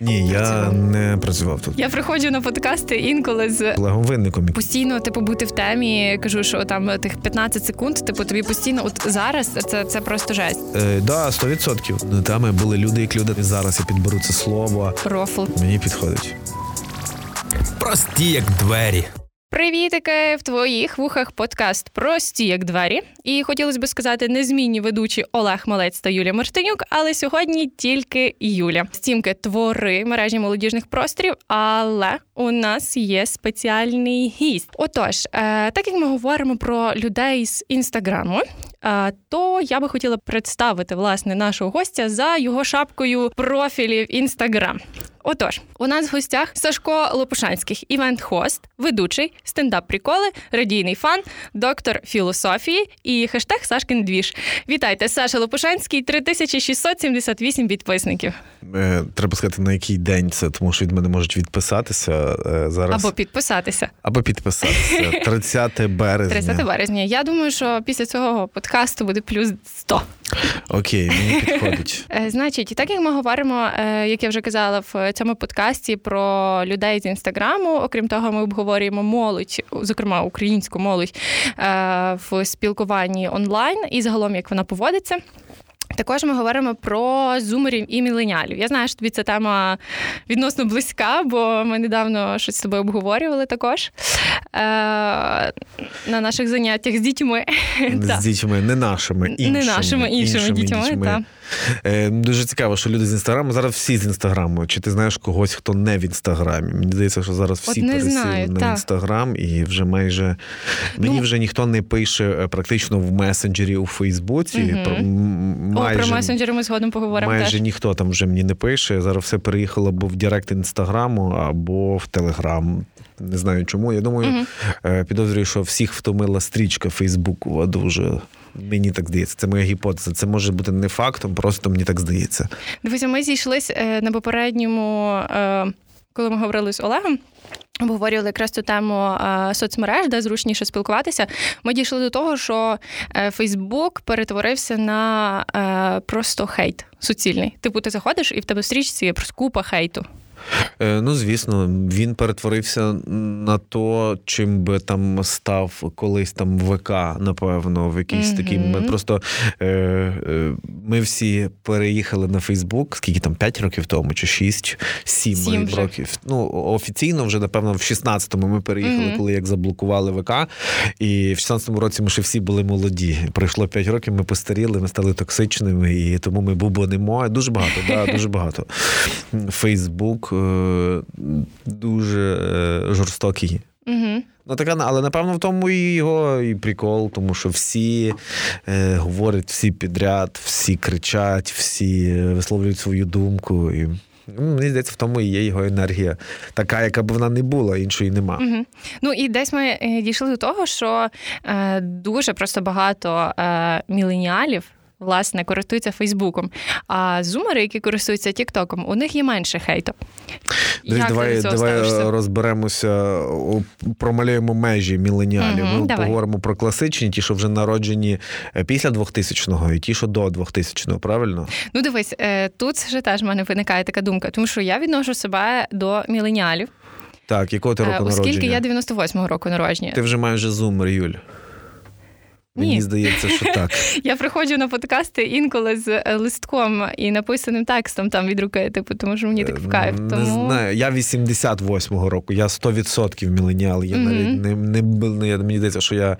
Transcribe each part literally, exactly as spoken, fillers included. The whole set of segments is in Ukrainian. Ні, я не працював тут. Я приходжу на подкасти інколи з Олегом Винником. Постійно, типу, бути в темі. Кажу, що там тих п'ятнадцять секунд, типу, тобі постійно, от зараз, це, це просто жесть. Е, да, сто відсотків. Там були люди, як люди. Зараз я підберу це слово. Рофл. Мені підходить. Прості як двері. Привітики! В твоїх вухах подкаст «Прості як двері». І хотілося б сказати незмінні ведучі Олег Малець та Юля Мартинюк, але сьогодні тільки Юля. Стімки «Твори» мережі молодіжних просторів, але у нас є спеціальний гість. Отож, так як ми говоримо про людей з Інстаграму, то я би хотіла представити, власне, нашого гостя за його шапкою профілів Instagram. Отож, у нас в гостях Сашко Лопушанський, івент-хост, ведучий, стендап-приколи, радійний фан, доктор філософії і хештег Сашкін Двіж. Вітайте, Саша Лопушанський, три тисячі шістсот сімдесят вісім підписників. Треба сказати, на який день це, тому що від мене можуть відписатися зараз. Або підписатися. Або підписатися. тридцятого березня. тридцятого березня. Я думаю, що після цього подкасту буде плюс сто. Окей, мені підходить. Значить, так як ми говоримо, як я вже казала, в цьому подкасті про людей з Інстаграму, окрім того, ми обговорюємо молодь, зокрема українську молодь, в спілкуванні онлайн і загалом, як вона поводиться. Також ми говоримо про зумерів і міленіалів. Я знаю, що тобі ця тема відносно близька, бо ми недавно щось з тобою обговорювали також е- на наших заняттях з дітьми. З дітьми, не нашими, іншими. Не нашими, іншими, іншими дітьми, дітьми. Так. Е, дуже цікаво, що люди з Інстаграму, зараз всі з Інстаграму. Чи ти знаєш когось, хто не в Інстаграмі? Мені здається, що зараз всі пересіли на Інстаграм, і вже майже... Мені ну... вже ніхто не пише практично в месенджері у Фейсбуці. Угу. Про... Майже... О, про месенджери ми згодом поговоримо. Майже теж. Ніхто там вже мені не пише. Зараз все переїхало або в директ Інстаграму, або в Телеграм. Не знаю чому. Я думаю, угу. підозрюю, що всіх втомила стрічка Фейсбукова дуже... Мені так здається. Це моя гіпотеза. Це може бути не фактом, просто мені так здається. Дивіться, ми зійшлись на попередньому, коли ми говорили з Олегом, обговорювали якраз цю тему соцмереж, де зручніше спілкуватися. Ми дійшли до того, що Фейсбук перетворився на просто хейт суцільний. Типу, ти заходиш, і в тебе в стрічці є просто купа хейту. Ну, звісно, він перетворився на то, чим би там став колись там ВК, напевно, в якийсь mm-hmm. такий... Ми просто... Е, ми всі переїхали на Фейсбук, скільки там, п'ять років тому, чи шість, сім років. Ну, офіційно вже, напевно, в шістнадцятому ми переїхали, mm-hmm. коли як заблокували ВК. І в шістнадцятому році ми ще всі були молоді. Пройшло п'ять років, ми постаріли, ми стали токсичними, і тому ми бубонимо. Дуже багато, да, дуже багато. Фейсбук дуже жорстокий. Угу. Ну, така, але, напевно, в тому і його і прикол, тому що всі е, говорять, всі підряд, всі кричать, всі висловлюють свою думку. І, ну, мені здається, в тому і є його енергія. Така, яка б вона не була, іншої нема. Угу. Ну, і десь ми дійшли до того, що е, дуже просто багато е, міленіалів, власне, користуються Фейсбуком. А зумери, які користуються Тіктоком, у них є менше хейту. Десь, давай давай розберемося, промалюємо межі міленіалів. Mm-hmm, Ми давай. поговоримо про класичні, ті, що вже народжені після двохтисячного, і ті, що до двохтисячного, правильно? Ну, дивись, тут вже теж в мене виникає така думка, тому що я відношу себе до міленіалів. Так, якого ти року народження? Оскільки я дев'яносто восьмого року народження. Ти вже майже зумер, Юль. Ні. Мені здається, що так. Я приходжу на подкасти інколи з листком і написаним текстом там від руки, типу, тому що мені так в кайф. Тому... Не знаю, я вісімдесят восьмого року, я сто відсотків міленіал. Я mm-hmm. навіть не, не, не, мені здається, що я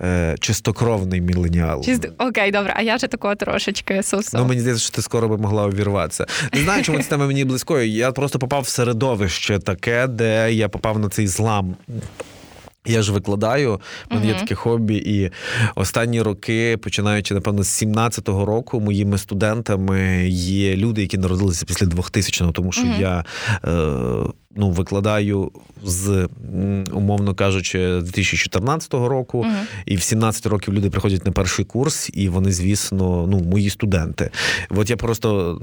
е, чистокровний міленіал. Чист... Окей, добре, а я вже такого трошечки сосо. Ну, мені здається, що ти скоро би могла увірватися. Не знаю, чому ця тема мені близькою. Я просто попав в середовище таке, де я попав на цей злам. Я ж викладаю, в мене uh-huh. є таке хобі, і останні роки, починаючи, напевно, з сімнадцятого року, моїми студентами є люди, які народилися після двохтисячного, тому що uh-huh. я... Е- Ну, викладаю з, умовно кажучи, дві тисячі чотирнадцятого року, угу. і в сімнадцять років люди приходять на перший курс, і вони, звісно, ну, мої студенти. От я просто,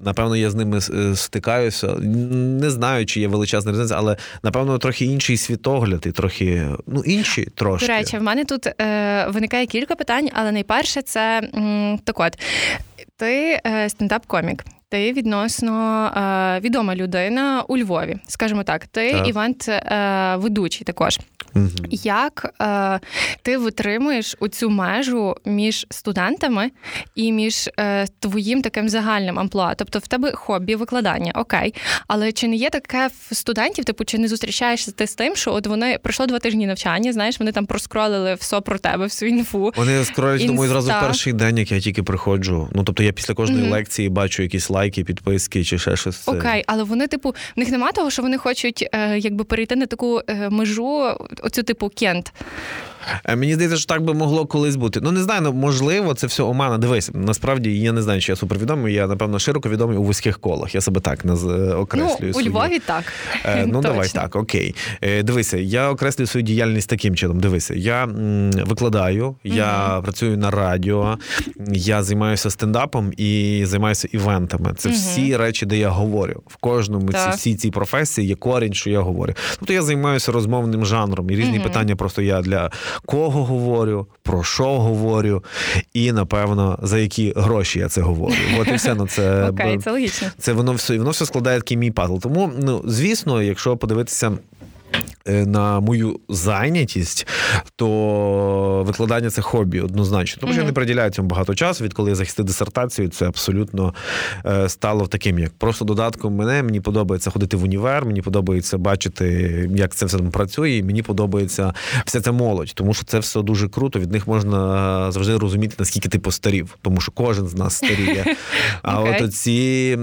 напевно, я з ними стикаюся, не знаю, чи є величезна різниця, але, напевно, трохи інший світогляд, і трохи, ну, інші трошки. До речі, в мене тут е, виникає кілька питань, але найперше це, м, так от, ти е, стендап-комік. Ти відносно е, відома людина у Львові, скажімо так. Ти так. івент-ведучий е, також. Угу. Як е, ти витримуєш оцю межу між студентами і між е, твоїм таким загальним амплуа? Тобто в тебе хобі, викладання, окей. Але чи не є таке в студентів, типу, чи не зустрічаєшся ти з тим, що от вони, пройшло два тижні навчання, знаєш, вони там проскролили все про тебе, всю інфу. Вони скролять, думаю, зразу в перший день, як я тільки приходжу. Ну, тобто я після кожної mm-hmm. лекції бачу якісь лайки, підписки чи ще щось. Окей, але вони, типу, в них нема того, що вони хочуть е, якби перейти на таку е, межу, оцю типу кент. Мені здається, що так би могло колись бути. Ну, не знаю, ну, можливо, це все омана. Дивись, насправді, я не знаю, чи я супервідомий, я, напевно, широко відомий у вузьких колах. Я себе так наз... окреслюю. Ну, у Львові так. Е, ну, давай так, окей. Е, дивися, я окреслюю свою діяльність таким чином. Дивися, я м, викладаю, я mm-hmm. працюю на радіо, я займаюся стендапом і займаюся івентами. Це mm-hmm. всі речі, де я говорю. В кожному ці, всі цій професії є корінь, що я говорю. Тобто я займаюся розмовним жанром і різні mm-hmm. питання просто я для... кого говорю, про що говорю і, напевно, за які гроші я це говорю. От і все, ну, це, okay, це логічно. Це воно все, воно все складає такий мій пазл. Тому, ну, звісно, якщо подивитися на мою зайнятість, то викладання – це хобі, однозначно. Тому що mm-hmm. я не приділяю цьому багато часу. Відколи я захистив дисертацію, це абсолютно е, стало таким, як просто додатком мене. Мені подобається ходити в універ, мені подобається бачити, як це все там працює, і мені подобається вся ця молодь. Тому що це все дуже круто, від них можна завжди розуміти, наскільки ти постарів. Тому що кожен з нас старіє. А okay. от ці,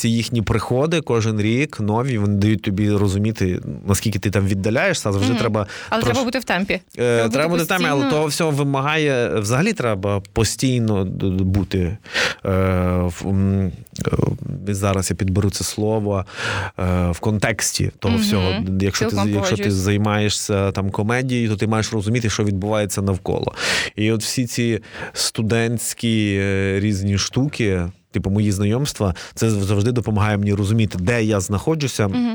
ці їхні приходи кожен рік нові, вони дають тобі розуміти, наскільки ти там віддаляєшся, завжди mm-hmm. треба... Але трош... треба бути в темпі. Треба, треба бути в темпі, але того всього вимагає... Взагалі треба постійно бути... Зараз я підберу це слово в контексті того mm-hmm. всього. Якщо ти, якщо ти займаєшся там комедією, то ти маєш розуміти, що відбувається навколо. І от всі ці студентські різні штуки, типу мої знайомства, це завжди допомагає мені розуміти, де я знаходжуся, mm-hmm.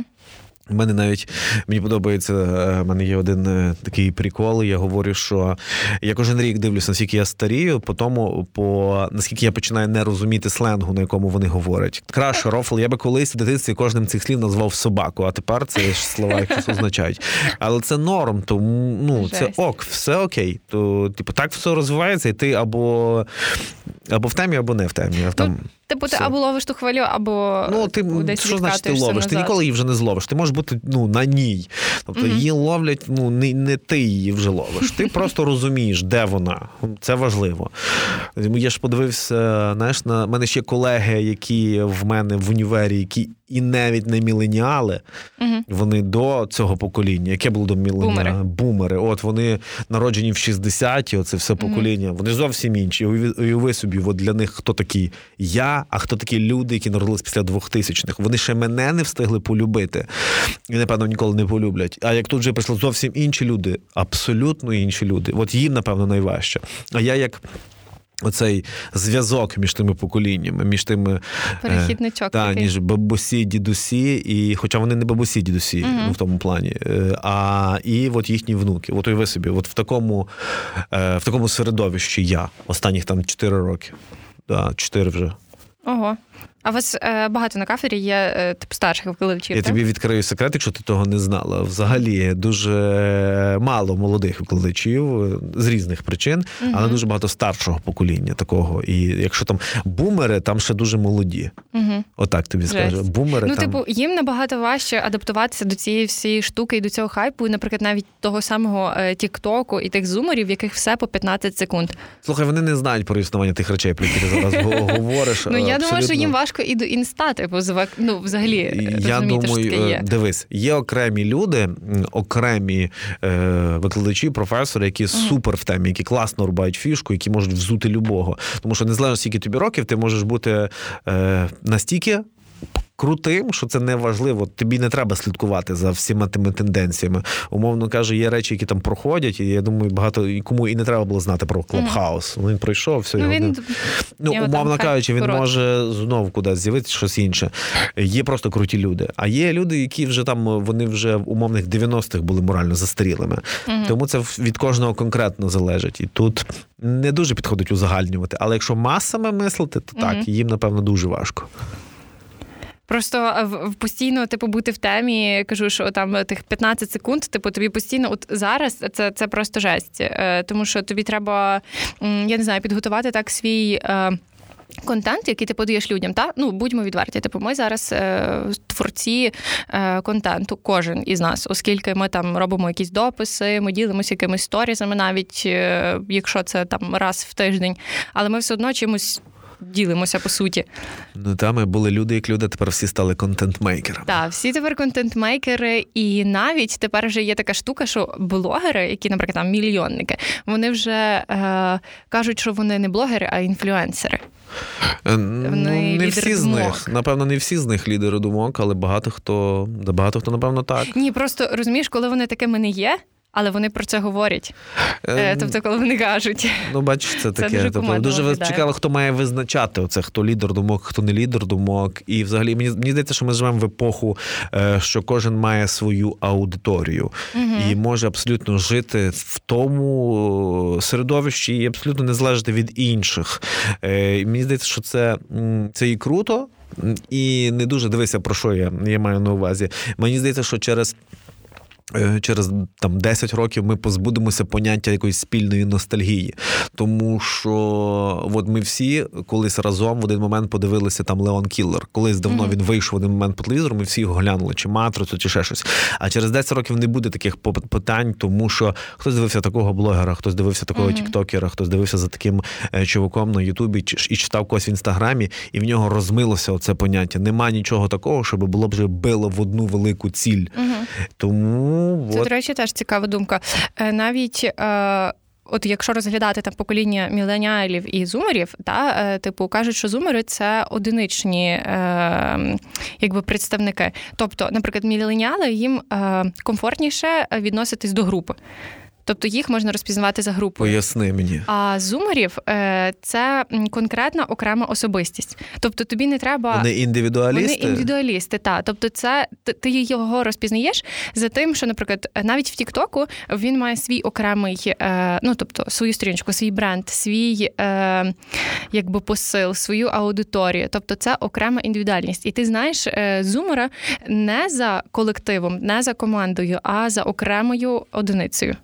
У мене навіть, мені подобається, в мене є один такий прикол, я говорю, що я кожен рік дивлюся, наскільки я старію, по тому, по, наскільки я починаю не розуміти сленгу, на якому вони говорять. Краш, рофл, я би колись в дитинстві кожним цих слів назвав собаку, а тепер це ж слова, які щось означають. Але це норм, тому, ну, це ок, все окей. То, типу, так все розвивається, і ти або, або в темі, або не в темі. А там... Типу, ти або ловиш ту хвилю, або ну, ти, десь що значить ти ловиш? Назад. Ти ніколи її вже не зловиш. Ти можеш бути, ну, на ній. Тобто mm-hmm. її ловлять, ну, не, не ти її вже ловиш. Ти просто розумієш, де вона. Це важливо. Я ж подивився, знаєш, на мене ще колеги, які в мене в універі, які і навіть не міленіали, mm-hmm. вони до цього покоління. Яке було до міленіали? Бумери. Бумери. От вони народжені в шістдесяті, оце все покоління. Mm-hmm. Вони зовсім інші. Уяви собі, от для них хто такий я, а хто такі люди, які народились після двохтисячних. Вони ще мене не встигли полюбити. І, напевно, ніколи не полюблять. А як тут вже прийшли зовсім інші люди, абсолютно інші люди. От їм, напевно, найважче. А я як... оцей зв'язок між тими поколіннями, між тими... Перехідничок. Е, та, ніж бабусі, дідусі, і, хоча вони не бабусі, дідусі, угу. ну, в тому плані, е, а і от їхні внуки. От уяви собі, от в такому, е, в такому середовищі я останніх там чотири роки. Да, чотири вже. Ого. А у вас е, багато на кафедрі є е, тип, старших викладачів? Я так? тобі відкрию секрет, якщо ти того не знала. Взагалі дуже мало молодих викладачів з різних причин, mm-hmm. але дуже багато старшого покоління такого. І якщо там бумери, там ще дуже молоді. Mm-hmm. Отак тобі скажу. Бумери, ну, там... типу, їм набагато важче адаптуватися до цієї всієї штуки і до цього хайпу, наприклад, навіть того самого тіктоку і тих зумерів, в яких все по п'ятнадцять секунд. Слухай, вони не знають про існування тих речей, про які ти зараз говориш. Ну, я думаю, що їм важко і до інста, типу, ну, взагалі, я розумієте, думаю, що є. Дивись, є окремі люди, окремі е, викладачі, професори, які mm. супер в темі, які класно рубають фішку, які можуть взути любого. Тому що незалежно скільки тобі років, ти можеш бути е, настільки крутим, що це не важливо, тобі не треба слідкувати за всіма тими тенденціями. Умовно кажу, є речі, які там проходять, і я думаю, багато кому і не треба було знати про Клабхаус. Mm. Він пройшов, все, ну, його... Він... Ну, умовно кажучи, він корот. може знову кудись з'явитися, щось інше. Є просто круті люди. А є люди, які вже там, вони вже в умовних дев'яностих були морально застарілими. Mm. Тому це від кожного конкретно залежить. І тут не дуже підходить узагальнювати. Але якщо масами мислити, то так, mm. їм, напевно, дуже важко. Просто постійно, типу, бути в темі, кажу, що там тих п'ятнадцять секунд, типу, тобі постійно, от зараз це, це просто жесть. Тому що тобі треба, я не знаю, підготувати так свій... контент, який ти подаєш людям, та? Ну, будьмо відверті. Типу, ми зараз е, творці е, контенту, кожен із нас, оскільки ми там робимо якісь дописи, ми ділимося якимись сторізами навіть, е, якщо це там раз в тиждень, але ми все одно чимось ділимося, по суті. Ну, там і були люди, як люди, тепер всі стали контент-мейкерами. Так, всі тепер контент-мейкери, і навіть тепер вже є така штука, що блогери, які, наприклад, там мільйонники, вони вже е, кажуть, що вони не блогери, а інфлюенсери. Ну, не всі з них. Напевно, не всі з них лідери думок, але багато хто, багато хто, напевно, так. Ні, просто, розумієш, коли вони такими не є, але вони про це говорять. Тобто, коли вони кажуть. Ну, бачиш, це таке. Це дуже тобто, дуже чекало, хто має визначати оце, хто лідер думок, хто не лідер думок. І взагалі, мені, мені здається, що ми живемо в епоху, що кожен має свою аудиторію. Угу. І може абсолютно жити в тому середовищі і абсолютно не залежати від інших. І мені здається, що це, це і круто, і не дуже дивися, про що я, я маю на увазі. Мені здається, що через... через там, десять років ми позбудемося поняття якоїсь спільної ностальгії. Тому що от ми всі колись разом в один момент подивилися там Леон Кіллер. Колись давно mm-hmm. він вийшов в один момент по телевізору, ми всі його глянули, чи Матрицю, чи ще щось. А через десять років не буде таких питань, тому що хтось дивився такого блогера, хтось дивився такого mm-hmm. тіктокера, хтось дивився за таким чуваком на Ютубі і читав когось в Інстаграмі, і в нього розмилося оце поняття. Нема нічого такого, щоб було б вже било в одну велику ціль. Mm-hmm. Тому це, до речі, теж цікава думка. Навіть, е, от якщо розглядати там покоління міленіалів і зумерів, та, е, типу, кажуть, що зумери – це одиничні е, якби представники. Тобто, наприклад, міленіали, їм е, комфортніше відноситись до групи. Тобто їх можна розпізнавати за групою. Поясни мені. А зумерів – це конкретна окрема особистість. Тобто тобі не треба... Вони індивідуалісти? Вони індивідуалісти, так. Тобто це, ти його розпізнаєш за тим, що, наприклад, навіть в Тіктоку він має свій окремий, ну, тобто свою сторіночку, свій бренд, свій, якби, посил, свою аудиторію. Тобто це окрема індивідуальність. І ти знаєш зумера не за колективом, не за командою, а за окремою одиницею.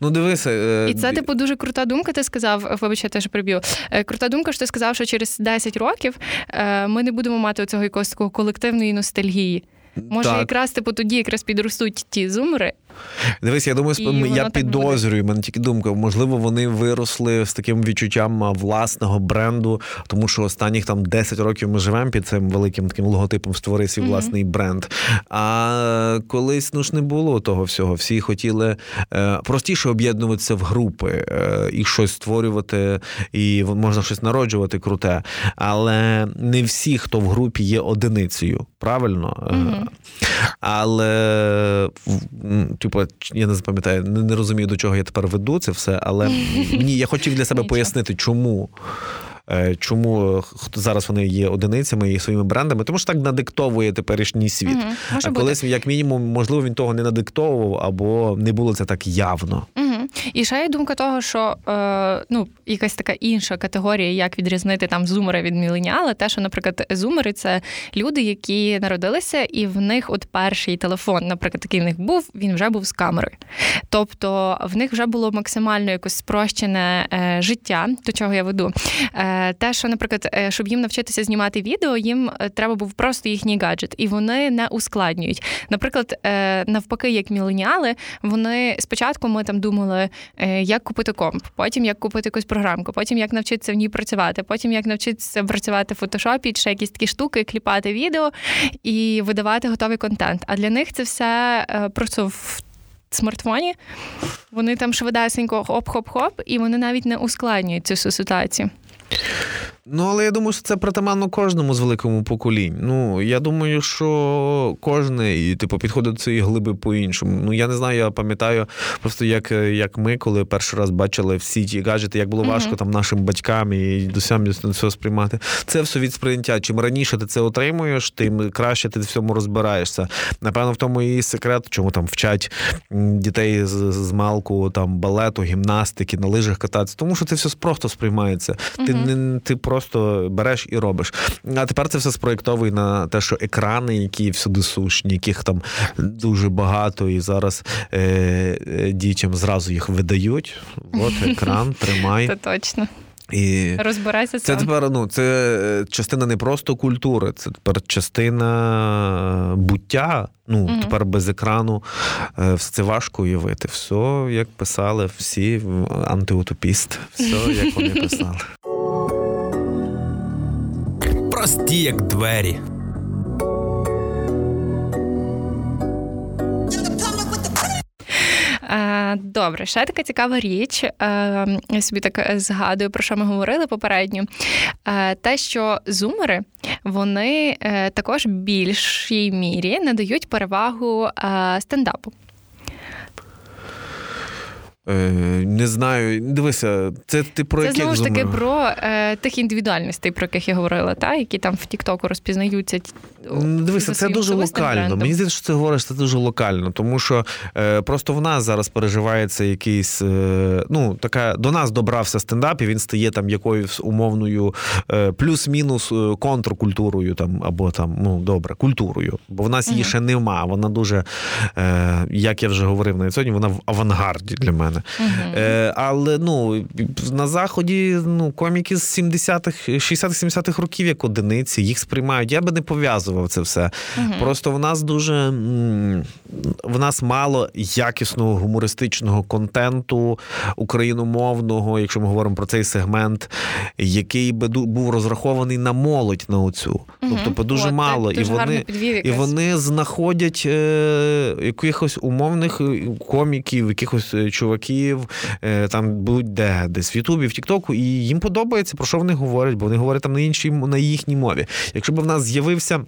Ну, дивися. Е... І це, типу, дуже крута думка, ти сказав, вибач, я теж приб'ю. Е, крута думка, що ти сказав, що через десять років е, ми не будемо мати оцього якогось такого колективної ностальгії. Може, так. якраз, типу, тоді якраз підростуть ті зумери. Дивись, я думаю, і я підозрюю, в мене тільки думка, можливо, вони виросли з таким відчуттям власного бренду, тому що останніх там десять років ми живемо під цим великим таким логотипом «Створи свій mm-hmm. власний бренд». А колись, ну ж, не було того всього. Всі хотіли е, простіше об'єднуватися в групи е, і щось створювати, і можна щось народжувати круте. Але не всі, хто в групі, є одиницею. Правильно? Mm-hmm. Але... Типу, я не запам'ятаю, не розумію, до чого я тепер веду це все, але ні, я хотів для себе пояснити, чому. Чому зараз вони є одиницями і своїми брендами, тому що так надиктовує теперішній світ. Угу, а колись, бути. Як мінімум, можливо, він того не надиктовував, або не було це так явно. Угу. І ще є думка того, що е, ну, якась така інша категорія, як відрізнити там зумера від міленіала, те, що, наприклад, зумери – це люди, які народилися, і в них от перший телефон, наприклад, такий в них був, він вже був з камерою. Тобто в них вже було максимально якось спрощене е, життя, до чого я веду. Е, Те, що, наприклад, щоб їм навчитися знімати відео, їм треба був просто їхній гаджет, і вони не ускладнюють. Наприклад, навпаки, як міленіали, вони спочатку ми там думали, як купити комп, потім як купити якусь програмку, потім як навчитися в ній працювати, потім як навчитися працювати в фотошопі, ще якісь такі штуки, кліпати відео і видавати готовий контент. А для них це все просто в смартфоні. Вони там швидесенько оп-хоп-хоп, і вони навіть не ускладнюють цю ситуацію. Ну, але я думаю, що це притаманно кожному з великому поколінь. Ну, я думаю, що кожне, і, типу, підходить до цієї глиби по-іншому. Ну, я не знаю, я пам'ятаю просто, як, як ми, коли перший раз бачили всі ті гаджети, як було mm-hmm. важко там нашим батькам і досям до цього сприймати. Це все від сприйняття. Чим раніше ти це отримуєш, тим краще ти в цьому розбираєшся. Напевно, в тому і секрет, чому там вчать дітей з, з малку, там, балету, гімнастики, на лижах кататися. Тому що це все просто сприймається. Mm-hmm. Ти не ти просто Просто береш і робиш. А тепер це все спроєктовує на те, що екрани, які всюди сущні, яких там дуже багато, і зараз е- дітям зразу їх видають. От екран, тримай. Це точно. І розбирайся сам. Це тепер, ну, це частина не просто культури, це тепер частина буття. Ну, угу. Тепер без екрану це важко уявити. Все, як писали всі антиутопісти. Все, як вони писали. Прості як двері. Добре, ще така цікава річ. Я собі так згадую, про що ми говорили попередньо. Те, що зумери, вони також в більшій мірі надають перевагу стендапу. Не знаю, дивися, це ти про яких знову ж таки про е, тих індивідуальностей, про яких я говорила, та які там в Тіктоку розпізнаються. Дивися, це дуже локально. Брендом. Мені здається, що ти говориш, це дуже локально, тому що е, просто в нас зараз переживається якийсь, е, ну така до нас добрався стендап, і він стає там якоюсь умовною е, плюс-мінус контркультурою, там або там ну добре, культурою, бо в нас її mm-hmm. ще нема. Вона дуже, е, як я вже говорив на сьогодні, вона в авангарді для мене. Uh-huh. Е, але, ну, на Заході, ну, коміки з сімдесятих, шістдесятих, сімдесятих років як одиниці, їх сприймають. Я би не пов'язував це все. Uh-huh. Просто в нас дуже... В нас мало якісного гумористичного контенту україномовного, якщо ми говоримо про цей сегмент, який би був розрахований на молодь на оцю. Uh-huh. Тобто, дуже О, мало. Так, дуже і, вони, і вони знаходять е, якихось умовних коміків, якихось чуваків, Київ, там будь-де, десь в Ютубі, в Тіктоку, і їм подобається, про що вони говорять, бо вони говорять там на іншій, на їхній мові. Якщо б в нас з'явився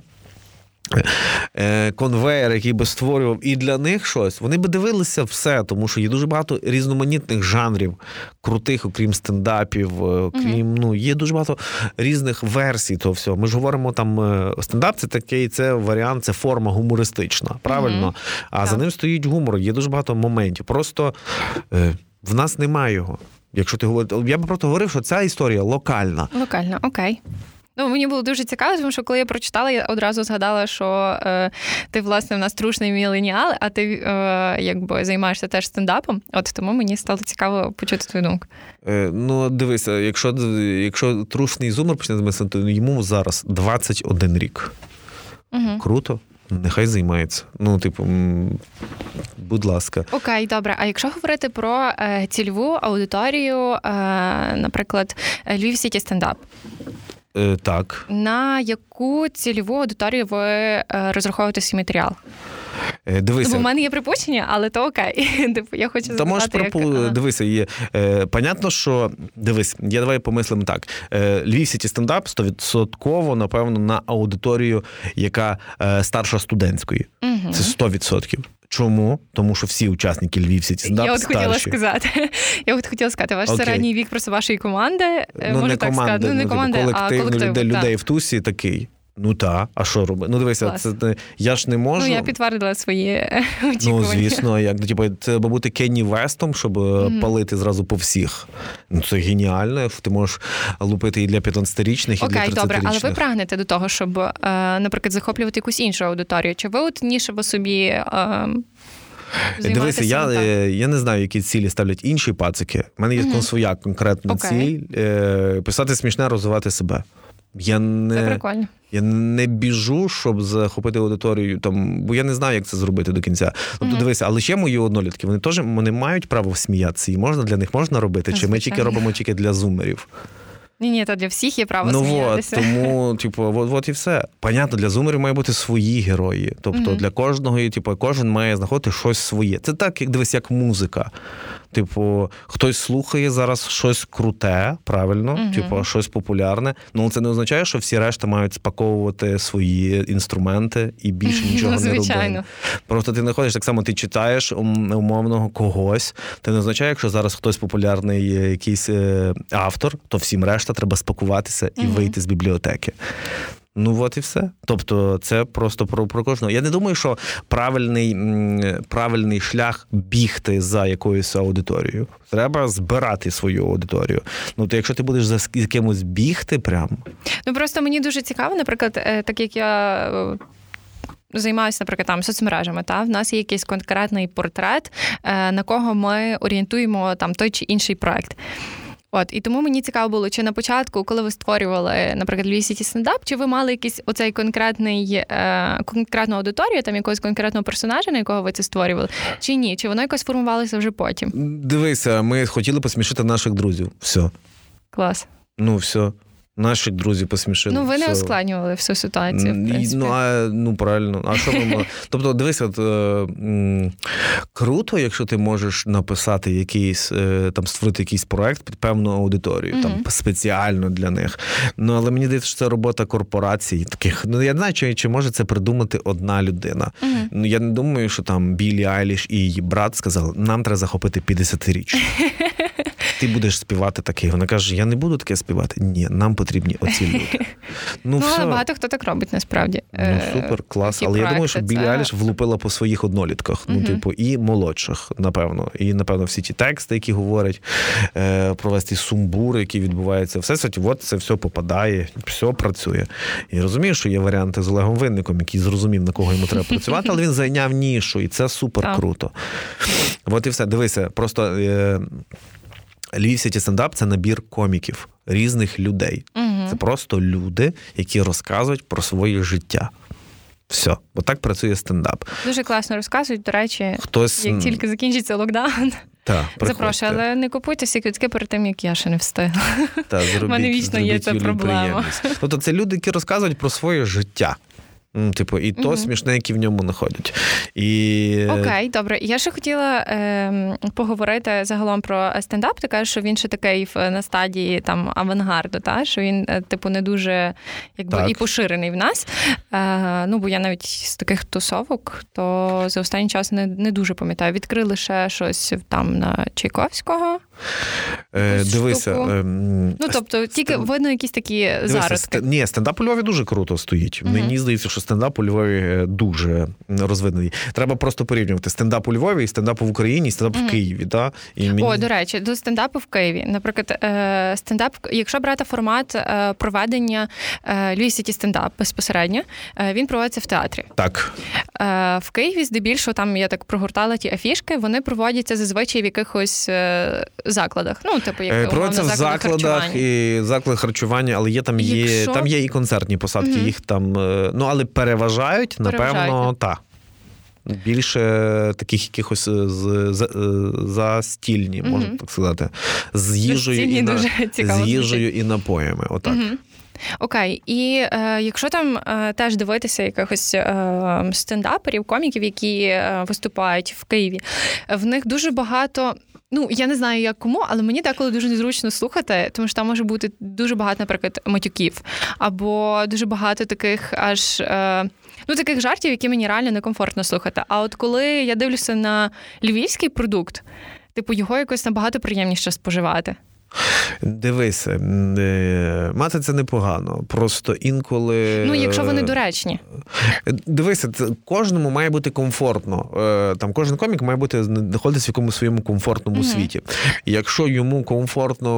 конвейер, який би створював і для них щось, вони би дивилися все, тому що є дуже багато різноманітних жанрів, крутих, окрім стендапів, окрім, ну, є дуже багато різних версій того всього. Ми ж говоримо там, стендап це такий, це варіант, це форма гумористична, правильно? Mm-hmm. А так. За ним стоїть гумор, є дуже багато моментів. Просто в нас немає його. Якщо ти говориш, я би просто говорив, що ця історія локальна. Локальна, окей. Ну, мені було дуже цікаво, тому що коли я прочитала, я одразу згадала, що е, ти, власне, в нас трушний міленіал, а ти, е, якби, займаєшся теж стендапом. От тому мені стало цікаво почути твою думку. Е, ну, дивися, якщо, якщо трушний зумер почне займатися, то йому зараз двадцять один рік. Угу. Круто. Нехай займається. Ну, типу, будь ласка. Окей, добре. А якщо говорити про е, цільову аудиторію, е, наприклад, Львів Сіті стендап? Е, так. На яку цільову аудиторію ви е, розраховуєте свій матеріал? Е, дивися. Бо в мене є припущення, але то окей. Я хочу Та запитати, припу... як... Дивися, є... Е, понятно, що... Дивись, я давай помислимо так. Е, Львів Сіті стендап сто відсотків, напевно, на аудиторію, яка е, старша студентської. Угу. Це сто відсотків. Чому? Тому що всі учасники Львів Сіті стендап старші. Я от хотіла сказати. Я от хотіла сказати, ваш okay. середній вік просто вашої команди, ну, можна так сказати. Ну, не команди, ну, а колектив. Людей, людей в тусі такий. Ну так, а що робити? Ну дивися, це, я ж не можу. Ну я підтвердила свої очікування. Ну звісно, як, типу, це бути Кенні Вестом, щоб mm-hmm. палити зразу по всіх. Ну це геніально, ти можеш лупити і для п'ятнадцятирічних, і okay, для тридцятирічних. Окей, добре, але ви прагнете до того, щоб, наприклад, захоплювати якусь іншу аудиторію? Чи ви от ніше в собі... Дивися, я, я не знаю, які цілі ставлять інші пацики. У мене є mm-hmm. своя конкретна okay. ціль. Е, писати смішне, розвивати себе. Я не, я не біжу, щоб захопити аудиторію, там, бо я не знаю, як це зробити до кінця. Тобто, mm-hmm. дивися, але ще мої однолітки, вони теж вони мають право сміятися, і можна для них можна робити, чи ми тільки робимо тільки для зумерів. Ні-ні, то для всіх є право ну, сміятися. От, тому, типу, от, от і все. Понятно, для зумерів має бути свої герої. Тобто, mm-hmm. для кожного, типу, кожен має знаходити щось своє. Це так, як, дивись, як музика. Типу, хтось слухає зараз щось круте, правильно, uh-huh. типу, щось популярне. Ну, це не означає, що всі решта мають спаковувати свої інструменти і більше нічого не робити. Просто ти не ходиш так само, ти читаєш умовного когось. Ти не означає, якщо зараз хтось популярний якийсь автор, то всім решта треба спакуватися і uh-huh. вийти з бібліотеки. Ну, от і все. Тобто, це просто про, про кожного. Я не думаю, що правильний, правильний шлях бігти за якоюсь аудиторією. Треба збирати свою аудиторію. Ну, то якщо ти будеш за кимось бігти прямо... Ну, просто мені дуже цікаво, наприклад, так як я... займаюся, наприклад, там, соцмережами, та в нас є якийсь конкретний портрет, на кого ми орієнтуємо там той чи інший проект. От, і тому мені цікаво було, чи на початку, коли ви створювали, наприклад, Львів Сіті стендап, чи ви мали якийсь оцей конкретний, е, конкретну аудиторію, там якогось конкретного персонажа, на якого ви це створювали, чи ні? Чи воно якось формувалося вже потім? Дивися, ми хотіли посмішити наших друзів. Все. Клас. Ну, все. Наші друзі посмішили. Ну, ви не все. Ускладнювали всю ситуацію, в принципі. Ну, а, ну правильно. А що ми мали? Тобто, дивись, от, е, круто, якщо ти можеш написати якийсь, е, там, створити якийсь проект під певну аудиторію, mm-hmm. там, спеціально для них. Ну, але мені здається, що це робота корпорацій таких. Ну, я не знаю, чи, чи може це придумати одна людина. Mm-hmm. Ну, я не думаю, що там Біллі Айліш і її брат сказали, нам треба захопити п'ятдесятирічну. Ти будеш співати таке. Вона каже, я не буду таке співати. Ні, нам потрібні оці люди. Ну, ну але багато хто так робить, насправді. Ну, супер, клас. Такі але проекти, я думаю, що Біллі Айліш влупила по своїх однолітках. Uh-huh. Ну, типу, і молодших, напевно. І, напевно, всі ті тексти, які говорять, е, про весь ті сумбури, які відбуваються. Все, от це все попадає, все працює. І розумію, що є варіанти з Олегом Винником, який зрозумів, на кого йому треба працювати, але він зайняв нішу, і це супер круто. От і все. Дивися, просто... Е, Львів Сіті стендап – це набір коміків, різних людей. Uh-huh. Це просто люди, які розказують про своє життя. Все. Отак працює стендап. Дуже класно розказують, до речі, хтось... як тільки закінчиться локдаун. Та, запрошую, але не купуйте всі квитки перед тим, як я ще не встигла. У мене вічно є ця проблема. Тобто це люди, які розказують про своє життя. Типу, і то угу. смішне, які в ньому знаходять. І... Окей, добре. Я ще хотіла е, поговорити загалом про стендап. Ти кажеш, що він ще такий на стадії там, авангарду, та? Що він, типу, не дуже якби, і поширений в нас. Е, ну, бо я навіть з таких тусовок, то за останній час не, не дуже пам'ятаю. Відкрили ще щось там на Чайковського. Е, дивися. Е, ну, тобто, тільки стен... видно якісь такі дивися, зародки. Ст... Ні, стендап у Львові дуже круто стоїть. Угу. Мені здається, що стендап у Львові дуже розвинений. Треба просто порівнювати стендап у Львові, і стендап в Україні, і стендап mm-hmm. в Києві. Да? І мені... О, до речі, до стендапу в Києві. Наприклад, стендап, якщо брати формат проведення Львів Сіті стендап безпосередньо, він проводиться в театрі. Так. В Києві здебільшого, там я так прогортала ті афішки, вони проводяться зазвичай в якихось закладах. Ну, типу, як проводяться в закладах харчування. І закладах харчування, але є там, є, якщо... там є і концертні посадки, mm-hmm. їх там, ну, але переважають, переважають напевно, та. Більше таких якихось застільні, можна mm-hmm. так сказати, з їжею, і, на, з їжею і напоями. Отак. Mm-hmm. Окей. І е, якщо там е, теж дивитися якихось е, стендаперів, коміків, які е, виступають в Києві, в них дуже багато... Ну, я не знаю, як кому, але мені деколи дуже незручно слухати, тому що там може бути дуже багато, наприклад, матюків, або дуже багато таких аж... Е, ну, таких жартів, які мені реально некомфортно слухати. А от коли я дивлюся на львівський продукт, типу, його якось набагато приємніше споживати. Дивися, мати це непогано, просто інколи... Ну, якщо вони доречні. Дивися, кожному має бути комфортно. Там кожен комік має бути, знаходитися в якомусь своєму комфортному mm-hmm. світі. І якщо йому комфортно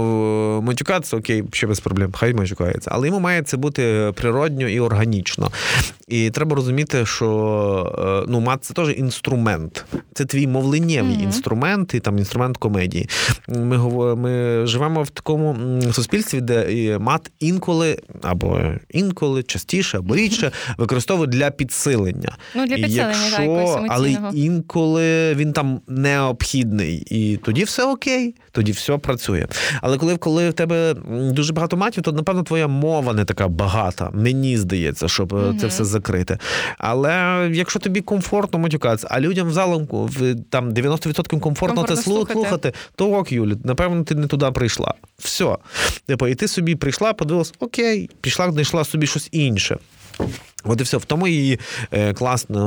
матюкатися, окей, ще без проблем, хай матюкається. Але йому має це бути природньо і органічно. І треба розуміти, що ну, мат – це теж інструмент. Це твій мовленнєвий mm-hmm. інструмент, і там інструмент комедії. Ми, ми живемо живемо в такому суспільстві, де мат інколи, або інколи, частіше, або рідше використовують для підсилення. Ну, для підсилення, якщо, так, якогось емоційного. Але інколи він там необхідний. І тоді все окей, тоді все працює. Але коли, коли в тебе дуже багато матів, то, напевно, твоя мова не така багата. Мені здається, щоб угу. це все закрити. Але якщо тобі комфортно матюкатися, а людям в залу там дев'яносто відсотків комфортно те слухати, слухати, то ок, Юлі, напевно, ти не туди прийшла. Все. Типу, і ти собі прийшла, подивилась, окей, пішла, знайшла собі щось інше. От і все. В тому і класно,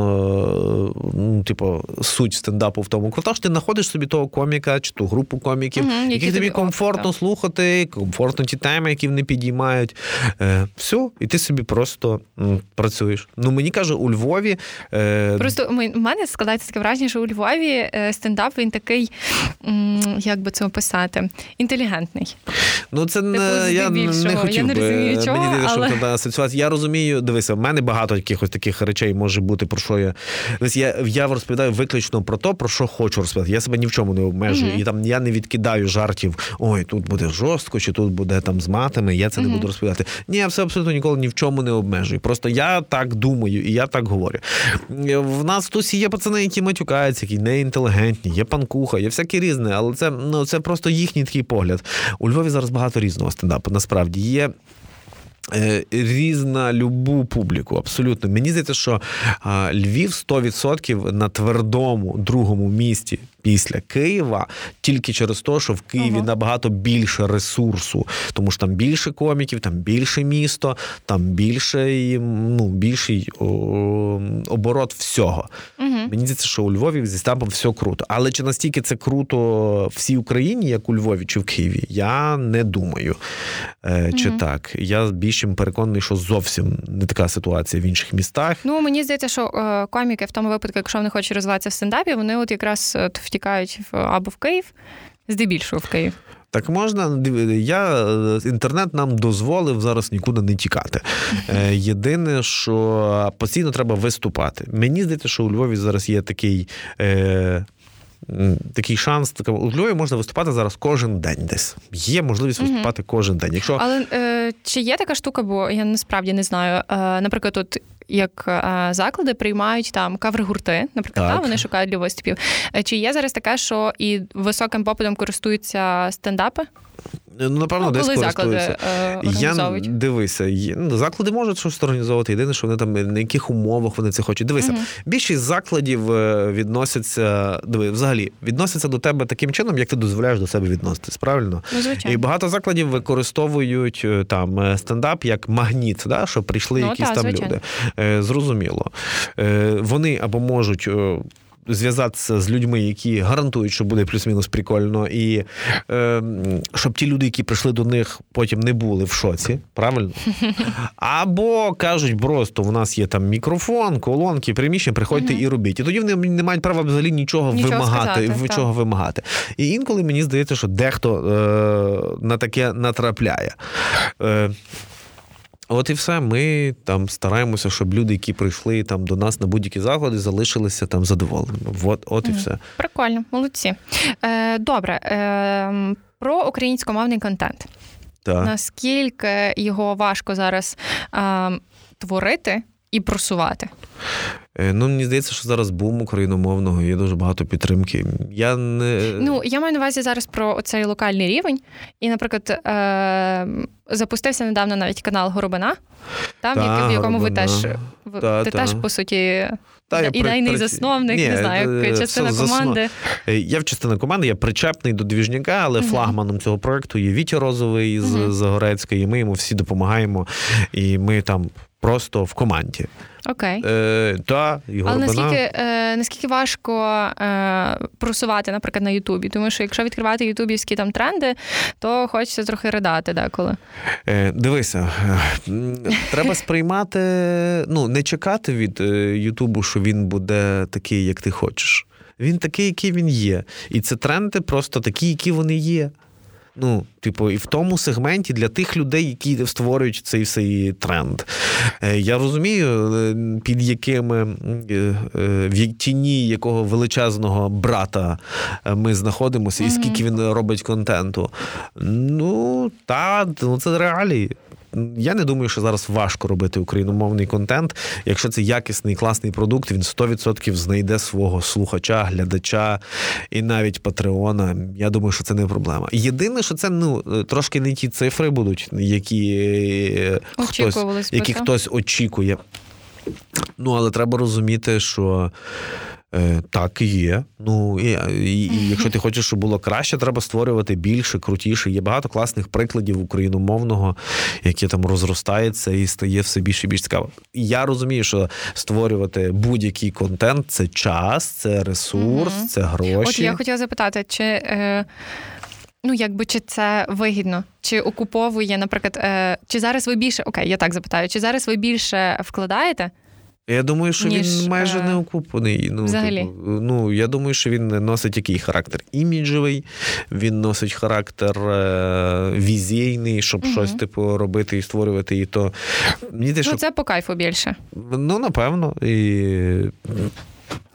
ну, типу, суть стендапу в тому крута, що ти знаходиш собі того коміка, чи ту групу коміків, угу, які яких тобі комфортно ось, слухати, комфортно ті теми, які вони підіймають. Все, і ти собі просто працюєш. Ну, мені каже, у Львові... Просто у мене складається таке враження, що у Львові стендап, він такий, як би це описати, інтелігентний. Ну, це не, я не хотів я би. Не чого, мені дійде, але... що та ситуація. Я розумію, дивися, в мене багато якихось таких речей може бути, про що я... Я, я розповідаю виключно про те, про що хочу розповідати. Я себе ні в чому не обмежую. Mm-hmm. І там я не відкидаю жартів, ой, тут буде жорстко, чи тут буде там з матами, я це mm-hmm. не буду розповідати. Ні, я все абсолютно ніколи ні в чому не обмежую. Просто я так думаю, і я так говорю. В нас тут є пацани, які матюкаються, які неінтелігентні, є панкуха, є всякі різне, але це, ну, це просто їхній такий погляд. У Львові зараз багато різного стендапу, насправді. Є... різна любу публіку, абсолютно. Мені здається, що Львів сто відсотків на твердому другому місці після Києва, тільки через те, що в Києві ага. набагато більше ресурсу, тому що там більше коміків, там більше місто, там більший, ну, більший о, оборот всього. Угу. Мені здається, що у Львові зі стендапом все круто. Але чи настільки це круто всій Україні, як у Львові чи в Києві, я не думаю. Е, чи угу. так. Я більш переконаний, що зовсім не така ситуація в інших містах. Ну, мені здається, що е, коміки в тому випадку, якщо вони хочуть розвиватися в стендапі, вони от якраз втікають або в Київ, здебільшого в Київ. Так можна, я, інтернет нам дозволив зараз нікуди не тікати. Єдине, що постійно треба виступати. Мені здається, що у Львові зараз є такий, е, такий шанс, у Львові можна виступати зараз кожен день десь. Є можливість угу. виступати кожен день. Якщо... Але е, чи є така штука, бо я насправді не знаю, е, наприклад, от як а, заклади приймають там кавер-гурти, наприклад, та, вони шукають для виступів. Чи є зараз таке, що і високим попитом користуються стендапи? Ну, напевно, ну, десь користуються. Я, дивися, є, ну, заклади можуть щось організовувати, єдине, що вони там, на яких умовах вони це хочуть. Дивися, угу. більшість закладів відносяться, диви, взагалі, відносяться до тебе таким чином, як ти дозволяєш до себе відноситись, правильно? Ну, і багато закладів використовують там стендап як магніт, да, що прийшли ну, якісь та, там звичайно. люди. Зрозуміло. Вони або можуть зв'язатися з людьми, які гарантують, що буде плюс-мінус прикольно, і е, щоб ті люди, які прийшли до них, потім не були в шоці, правильно? Або кажуть просто, у нас є там мікрофон, колонки, приміщення, приходьте угу. і робіть. І тоді вони не мають права взагалі нічого, нічого вимагати. Сказати, нічого вимагати. І інколи мені здається, що дехто е, на таке натрапляє. Е, От і все, ми там стараємося, щоб люди, які прийшли там до нас на будь-які заклади, залишилися там задоволеними. От, от і mm. все. Прикольно, молодці. Е, добре, е, про українськомовний контент. Так. Наскільки його важко зараз е, творити і просувати? Ну, мені здається, що зараз бум україномовного, є дуже багато підтримки. Я не... Ну, я маю на увазі зараз про цей локальний рівень. І, наприклад, е- запустився недавно навіть канал Горобина, там, та, в якому Горобина. ви теж, ви, та, ти та. теж, по суті, та, і ідейний при... засновник, Ні, не знаю, як частина команди. Засно... Я в частина команди, я причепний до двіжняка, але угу. флагманом цього проєкту є Віті Розовий з угу. Загорецька, і ми йому всі допомагаємо, і ми там просто в команді. Окей. Е, та, Але наскільки, е, наскільки важко е, просувати, наприклад, на Ютубі? Тому що якщо відкривати ютубівські там тренди, то хочеться трохи ридати деколи. Е, дивися, треба сприймати, ну, не чекати від Ютубу, що він буде такий, як ти хочеш. Він такий, який він є. І це тренди просто такі, які вони є. Ну, типу, і в тому сегменті для тих людей, які створюють цей, цей тренд. Я розумію, під якими, в тіні якого величезного брата ми знаходимося, mm-hmm. і скільки він робить контенту. Ну, та, ну це реалії. Я не думаю, що зараз важко робити україномовний контент. Якщо це якісний, класний продукт, він сто відсотків знайде свого слухача, глядача і навіть патреона. Я думаю, що це не проблема. Єдине, що це ну, трошки не ті цифри будуть, які, хтось, які хтось очікує. Ну, але треба розуміти, що так і є. Ну, і, і, і якщо ти хочеш, щоб було краще, треба створювати більше, крутіше. Є багато класних прикладів україномовного, яке там розростається і стає все більш і більш цікаво. Я розумію, що створювати будь-який контент – це час, це ресурс, mm-hmm. це гроші. От я хотіла запитати, чи... Е... Ну, якби, чи це вигідно? Чи окуповує, наприклад, е, чи зараз ви більше, окей, я так запитаю, чи зараз ви більше вкладаєте? Я думаю, що ніж, він майже е... не окупаний. Ну, взагалі? Ну, я думаю, що він носить який характер? Іміджовий, він носить характер е, візійний, щоб угу. щось, типу, робити і створювати, і то... Мені те, що... Ну, це по кайфу більше. Ну, напевно, і...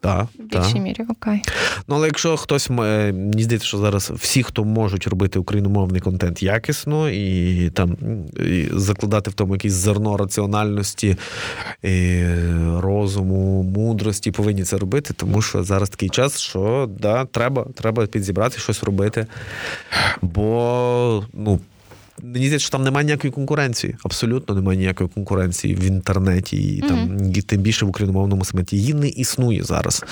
Так, в більшій та. мірі, окей. Ну, але якщо хтось, мені здається, що зараз всі, хто можуть робити україномовний контент якісно і, там, і закладати в тому якесь зерно раціональності, і розуму, мудрості, повинні це робити, тому що зараз такий час, що да, треба, треба підзібрати, щось робити, бо, ну, мені здається, що там немає ніякої конкуренції. Абсолютно немає ніякої конкуренції в інтернеті. І, там, mm-hmm. і тим більше в україномовному сегменті. Її не існує зараз.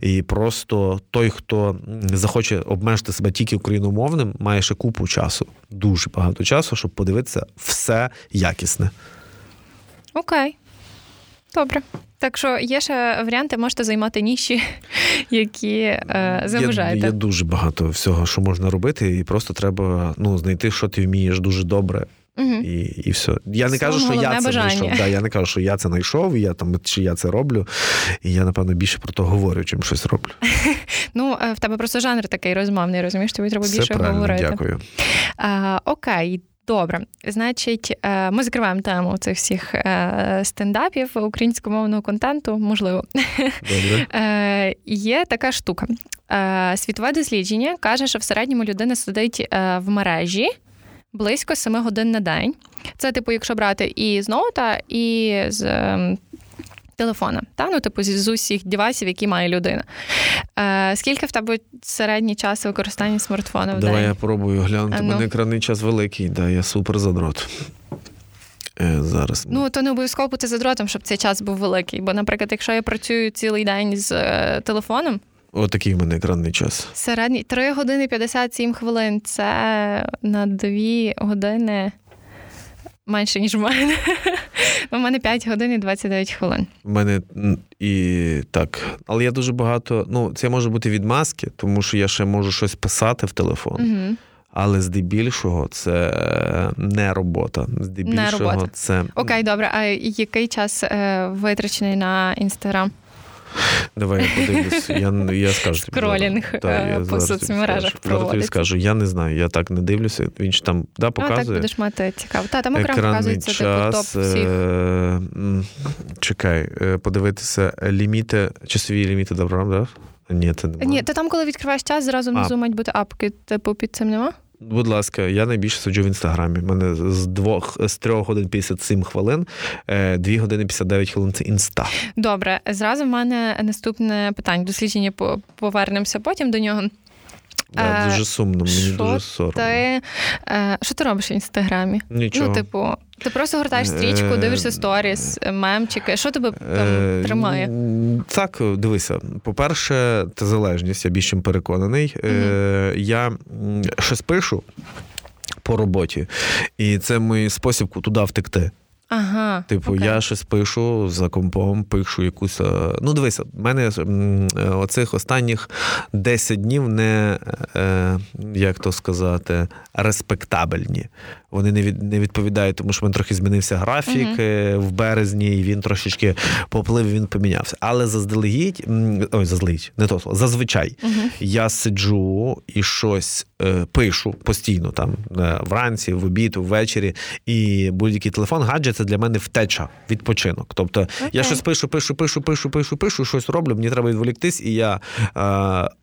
І просто той, хто захоче обмежити себе тільки україномовним, має ще купу часу. Дуже багато часу, щоб подивитися все якісне. Окей. Okay. Добре. Так що є ще варіанти, можете займати ніші, які е, заважаєте. Є, є дуже багато всього, що можна робити, і просто треба ну, знайти, що ти вмієш дуже добре. Угу. І, і все. Я не кажу, що я це знайшов. Да, я не кажу, що я це знайшов, і я там чи я це роблю. І я, напевно, більше про то говорю, чим щось роблю. Ну, в тебе просто жанр такий розмовний, розумієш, тобі треба більше говорити. Дякую. А, окей. Добре. Значить, ми закриваємо тему цих всіх стендапів, українськомовного контенту, можливо. Добре. Є така штука. Світове дослідження каже, що в середньому людина сидить в мережі близько сім годин на день. Це, типу, якщо брати і з ноута, і з телефона. Та? Ну, типу, з усіх девайсів, які має людина. Е, скільки в тебе середній час використання смартфону в день? Давай я пробую глянути. У ну. мене екранний час великий. Да, я супер задрот. Е, зараз. Ну, то не обов'язково бути задротом, щоб цей час був великий. Бо, наприклад, якщо я працюю цілий день з е, телефоном, отакий в мене екранний час. Середній. три години п'ятдесят сім хвилин. Це на дві години... менше, ніж в мене. У мене п'ять годин і двадцять дев'ять хвилин. У мене і так. Але я дуже багато... Ну, це може бути відмазки, тому що я ще можу щось писати в телефон. Угу. Але здебільшого це не робота. Здебільшого не робота. Це... Окей, добре. А який час е, витрачений на Інстаграм? Давай я подивлюсь. Я, я скажу тобі. Скролінг по соцмережах проводиться. Я скажу, я не знаю, я так не дивлюся. Він ж там, да, показує. А, так будеш мати цікаво. Та, там окремо показується типу топ всіх. Е- чекай, подивитися ліміти, часові ліміти, добре, да? Ні, це немає. Ні, то там, коли відкриваєш час, зразу внизу мають бути апки. Типу під цим нема? Будь ласка, я найбільше сиджу в Інстаграмі. У мене з двох з трьох годин п'ятдесят сім хвилин, дві години п'ятдесят дев'ять хвилин – це Інста. Добре. Зразу в мене наступне питання. Дослідження повернемося потім до нього. Да, дуже сумно, мені шо дуже соромно. Ти, що ти робиш в Інстаграмі? Нічого. Ну, типу, ти просто гортаєш стрічку, дивишся сторіс, мемчики. Що тебе там тримає? Так, дивися. По-перше, це залежність, я більш чим переконаний. Mm-hmm. Я щось пишу по роботі, і це мій спосіб туди втекти. Ага, типу, окей. Я щось пишу за компом, пишу якусь... Ну, дивися, в мене оцих останніх десять днів не, як то сказати, респектабельні. Вони не відповідають, тому що в мене трохи змінився графік угу. в березні, і він трошечки поплив, він помінявся. Але заздалегідь, ой, заздалегідь, не то слово, зазвичай угу. я сиджу і щось пишу постійно, там, вранці, в обід, ввечері, і будь-який телефон, гаджет, це для мене втеча, відпочинок. Тобто okay. я щось пишу, пишу, пишу, пишу, пишу, пишу, щось роблю, мені треба відволіктись, і я е,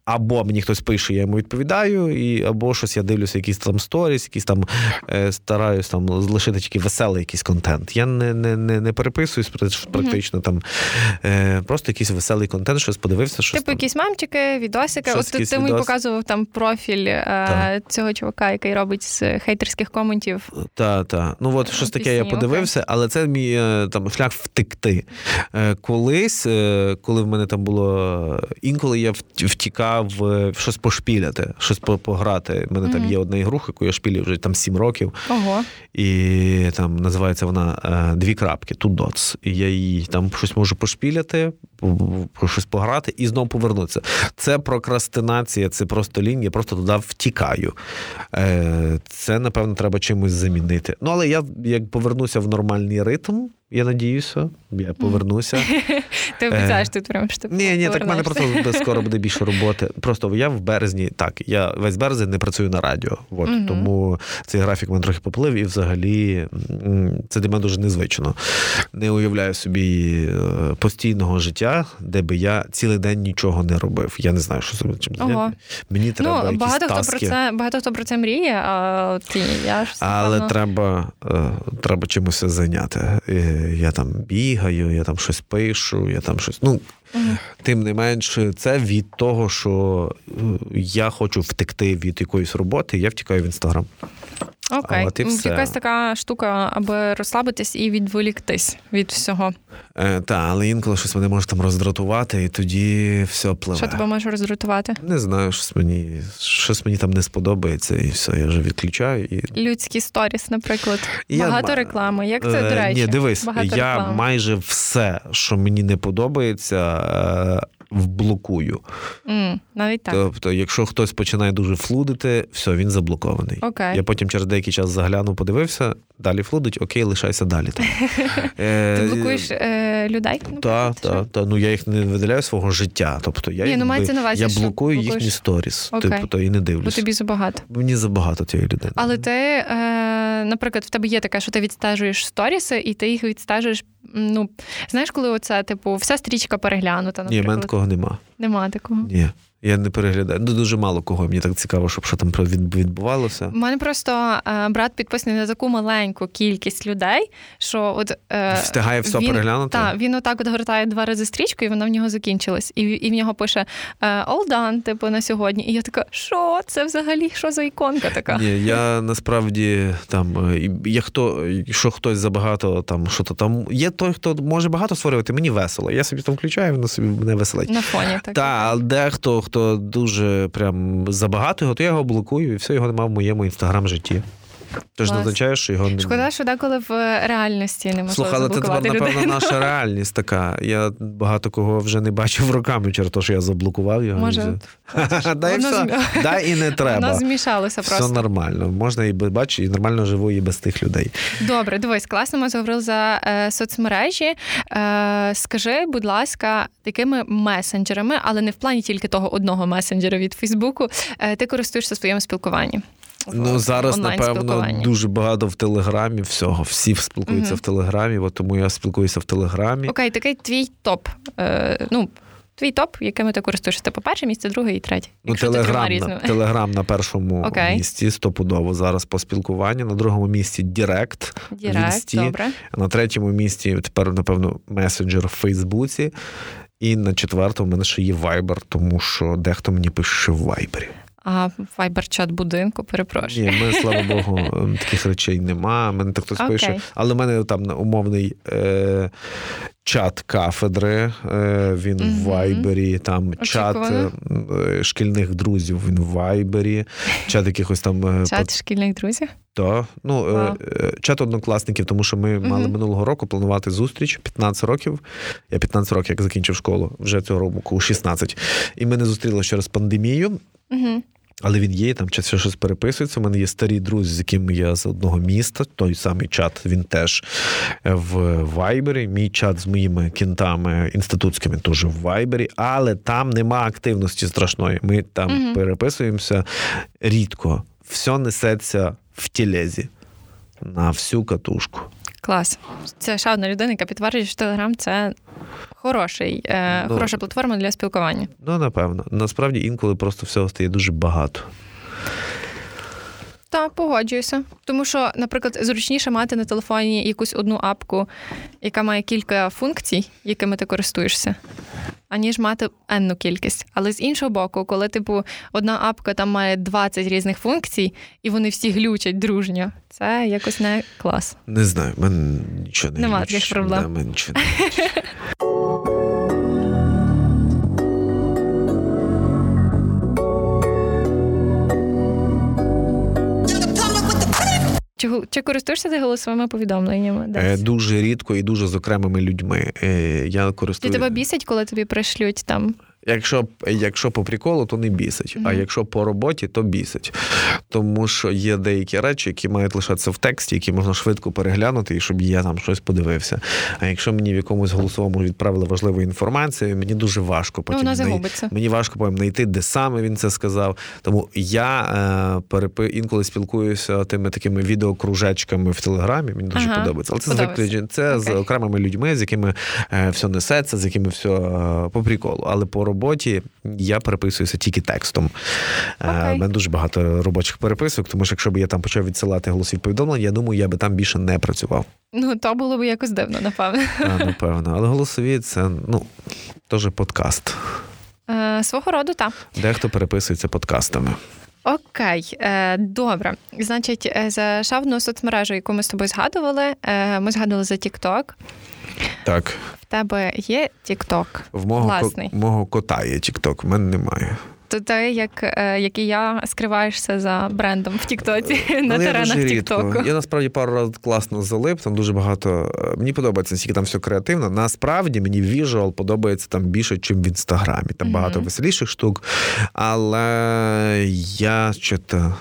або мені хтось пише, я йому відповідаю, і або щось я дивлюся, якісь там сторіс, якісь там е, стараюсь там лишити тільки веселий якийсь контент. Я не, не, не, не переписуюсь практично mm-hmm. там, е, просто якийсь веселий контент, щось подивився, щось. Типу там, якісь мемчики, відосики. От ти, ти мені показував там профіль е, цього чувака, який робить з хейтерських коментів. Та, та. Ну от щось таке я подивився. Але це мій там шлях втекти. Колись, коли в мене там було... Інколи я втікав щось пошпіляти, щось пограти. У мене mm-hmm. там є одна ігруха, яку я шпілю вже там сім років. Ого. І там називається вона «Дві крапки», «Two dots». І я її там щось можу пошпіляти, щось пограти і знову повернутися. Це прокрастинація, це просто лінь, я просто туди втікаю. Це, напевно, треба чимось замінити. Ну, але я, як повернуся в нормальний ритм, я надіюся, я повернуся. Ти обіцяєш тут прямо, що ти повернешся? Ні, ні, так в мене просто скоро буде більше роботи. Просто я в березні, так, я весь березень не працюю на радіо. От, тому цей графік в мене трохи поплив, і взагалі це для мене дуже незвично. Не уявляю собі постійного життя, де би я цілий день нічого не робив. Я не знаю, що зробити. Мені треба ну, якісь багато таски. Хто про це, багато хто про це мріє, а ти, я ж... Але певно... треба, треба чимось зайняти. Я там бігаю, я там щось пишу, я там щось... Ну, mm-hmm. тим не менше, це від того, що я хочу втекти від якоїсь роботи, я втікаю в Instagram. Окей. Якась така штука, аби розслабитись і відволіктись від всього. Е, та, але інколи щось мене може там роздратувати, і тоді все пливе. Що тебе може роздратувати? Не знаю, щось мені, щось мені там не сподобається, і все, я вже відключаю. І... Людські сторіс, наприклад. Я... Багато реклами. Як це, е, до речі? Ні, дивись, багато я реклами. Майже все, що мені не подобається... Е... вблокую. Mm, навіть так. Тобто, якщо хтось починає дуже флудити, все, він заблокований. Okay. Я потім через деякий час заглянув, подивився, далі флудить, окей, лишайся далі. Ти блокуєш людей? Так, так. Ну, я їх не видаляю свого життя. Тобто, я блокую їхні сторіс. Типу, і не дивлюсь. Бо тобі забагато. Мені забагато тієї людини. Але ти, наприклад, в тебе є таке, що ти відстежуєш сторіси, і ти їх відстежуєш. Ну, знаєш, коли оце, типу, вся стрічка переглянута, наприклад. Ні, в мене такого нема. Нема такого? Ні. Я не переглядаю. Ну, дуже мало кого. Мені так цікаво, щоб що там відбувалося. У мене просто е, брат підписаний на таку маленьку кількість людей, що от... Е, Встигає все він, переглянути? Так, він отак от гортає два рази стрічку, і вона в нього закінчилась. І, і в нього пише «All done», типу, на сьогодні. І я така, що це взагалі? Що за іконка така? Ні, я насправді там... Я хто, що хтось забагато там, що-то там... Є той, хто може багато створювати, мені весело. Я собі там включаю, воно собі мене веселить. На фоні, так. Так, але дехто... хто дуже прям забагато його, то я його блокую, і все, його нема в моєму інстаграм-житті. Тож не означає, що його не... Шкода, що деколи в реальності не можна заблокувати людей. Слухай, але це, напевно, наша реальність така. Я багато кого вже не бачив руками через те, що я заблокував його. Може. Дай все. Дай і не треба. Воно змішалося просто. Все нормально. Можна і бачити, і нормально живу, і без тих людей. Добре, дивись, класно, ми заговорили за е, соцмережі. Е, скажи, будь ласка, такими месенджерами, але не в плані тільки того одного месенджера від Фейсбуку, е, ти користуєшся в своєму спілкуванні. Ну, зараз, напевно, дуже багато в Телеграмі всього. Всі спілкуються угу. в Телеграмі, бо тому я спілкуюся в Телеграмі. Окей, такий твій топ. Е, ну, твій топ, якими ти користуєшся? Ти по перше місце, друге і третє. Ну, телеграм, на, телеграм на першому okay. місці, стопудово зараз по спілкуванню. На другому місці Дірект. Дірект, добре. На третьому місці тепер, напевно, месенджер в Фейсбуці. І на четвертому в мене ще є Вайбер, тому що дехто мені пише в Вайбері. А вайбер-чат будинку, перепрошую. Ні, ми, слава Богу, таких речей нема. Мене так хтось пише. Okay. Але в мене там умовний е, чат кафедри, е, він mm-hmm. в вайбері, там чат е, шкільних друзів, він в вайбері, чат якихось там... Чат под... шкільних друзів? Так. Ну, wow. е, чат однокласників, тому що ми mm-hmm. мали минулого року планувати зустріч, п'ятнадцять років. Я п'ятнадцять років, як закінчив школу, вже цього року шістнадцять. І ми не зустрілися через пандемію. Mm-hmm. Але він є, там часом щось переписується. У мене є старі друзі, з якими я з одного міста, той самий чат, він теж в Вайбері. Мій чат з моїми кінтами інститутськими теж в Вайбері, але там нема активності страшної. Ми там mm-hmm. переписуємося рідко. Все несеться в тілезі на всю катушку. Клас. Це ще одна людина, яка підтверджує, що Телеграм – це хороший, е, ну, хороша платформа для спілкування. Ну, напевно. Насправді, інколи просто всього стає дуже багато. Так, погоджуюся. Тому що, наприклад, зручніше мати на телефоні якусь одну апку, яка має кілька функцій, якими ти користуєшся, аніж мати енну кількість. Але з іншого боку, коли, типу, одна апка там має двадцять різних функцій, і вони всі глючать дружньо, це якось не клас. Не знаю, в мене нічого не Нема таких проблем. Да, мене нічого не глючить. Чи, чи користуєшся ти голосовими повідомленнями? Десь? Дуже рідко і дуже з окремими людьми. Я користую... Чи тебе бісять, коли тобі пришлють там? Якщо, якщо по приколу, то не бісить. Mm-hmm. А якщо по роботі, то бісить. Тому що є деякі речі, які мають лишатися в тексті, які можна швидко переглянути, і щоб я там щось подивився. А якщо мені в якомусь голосовому відправили важливу інформацію, мені дуже важко потім. Ну, вона загубиться. Мені важко потім знайти, де саме він це сказав. Тому я е, перепи... інколи спілкуюся тими такими відеокружечками в Телеграмі. Мені дуже ага. подобається. Але це, звик... це okay. з окремими людьми, з якими е, все несеться, з якими все е, по приколу. Але по роботі роботі я переписуюся тільки текстом. Okay. У мене дуже багато робочих переписок, тому що якщо б я там почав відсилати голосові повідомлення, я думаю, я би там більше не працював. Ну, то було б якось дивно, напевно. А, напевно. Але голосові – це, ну, теж подкаст. Е, свого роду, так. Дехто переписується подкастами. Окей, добре. Значить, за ще одну соцмережу, яку ми з тобою згадували, ми згадували за TikTok. Так. В тебе є TikTok? В мого, ко, мого кота є TikTok, в мене немає. То ти, як, як і я, скриваєшся за брендом в Тіктоці, ну, на теренах Тіктоку. Я, насправді, пару разів класно залип, там дуже багато... Мені подобається, наскільки там все креативно. Насправді, мені віжуал подобається там більше, ніж в Інстаграмі. Там mm-hmm. багато веселіших штук. Але я що-то...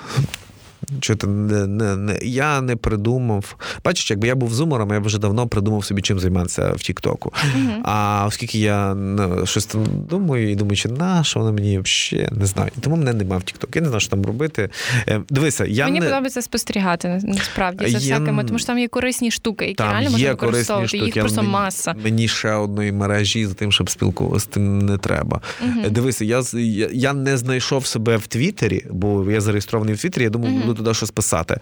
Чого-то не, не, не, я не придумав. Бачиш, якби я був зумером, я б вже давно придумав собі, чим займатися в Тіктоку. Mm-hmm. А оскільки я ну, щось там думаю і думаю, чи на, що воно мені взагалі, не знаю. І тому мене немає в Тікток. Я не знаю, що там робити. Дивися, я Мені не... подобається спостерігати, насправді, за я... всякими, тому що там є корисні штуки, які там реально можна використовувати. Їх просто мені, маса. Мені ще одної мережі за тим, щоб спілкуватися, тим не треба. Mm-hmm. Дивися, я, я, я не знайшов себе в Твіттері, бо я зареєстрований в Твіттері, я думав, mm-hmm. туди щось писати.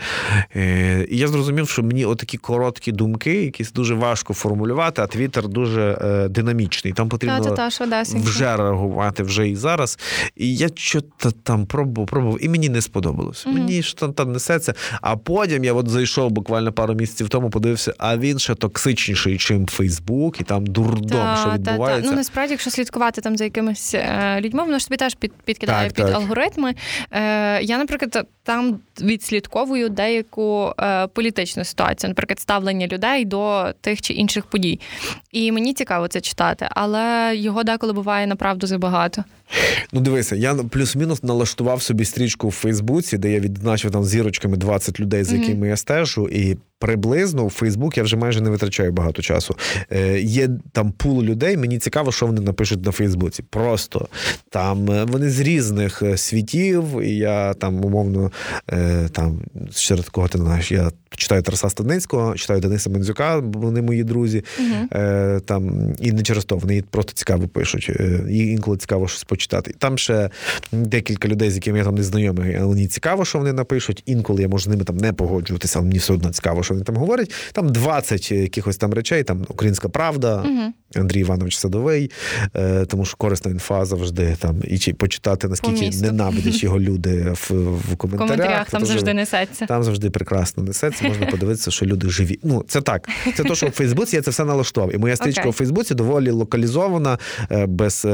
І я зрозумів, що мені отакі короткі думки, якісь дуже важко формулювати, а Твіттер дуже е, динамічний. Там потрібно та, та, та, вже реагувати, вже і зараз. І я щось там пробував, пробував, і мені не сподобалось. Mm-hmm. Мені що там несеться. А потім я от зайшов буквально пару місяців тому, подивився, а він ще токсичніший, чим Фейсбук, і там дурдом, та, що відбувається. Та, та. Ну, насправді, якщо слідкувати там за якимись е, людьми, воно ж тобі теж під, підкидає так, під так. алгоритми. Е, я, наприклад, там відслідковую деяку е, політичну ситуацію, наприклад, ставлення людей до тих чи інших подій. І мені цікаво це читати, але його деколи буває, направду, забагато. Ну, дивися, я плюс-мінус налаштував собі стрічку в Фейсбуці, де я відзначив там зірочками двадцять людей, за якими mm-hmm. я стежу, і приблизно в Фейсбук я вже майже не витрачаю багато часу. Е, є там пул людей, мені цікаво, що вони напишуть на Фейсбуці. Просто там вони з різних світів, і я там, умовно, е, там, серед кого ти знаєш, я читаю Тараса Станіцького, читаю Дениса Мандзюка, вони мої друзі. Uh-huh. Е, там, і не через то, вони просто цікаво пишуть. Е, і інколи цікаво щось почитати. Там ще декілька людей, з якими я там не знайомий, але мені цікаво, що вони напишуть. Інколи я можу з ними там не погоджуватися, але мені все одно цікаво, що вони там говорять. Там двадцять якихось там речей, там Українська Правда, uh-huh. Андрій Іванович Садовий, е, тому що корисна інфа завжди там, і почитати, наскільки ненавидять його люди в, в коментарях. В коментарях там завжди вже, несеться. Там завжди прекрасно несеться, можна подивитися, що люди живі. Ну, це так. Це то, що в Фейсбуці я це все налаштував. І моя стрічка okay. у Фейсбуці доволі локалізована, без,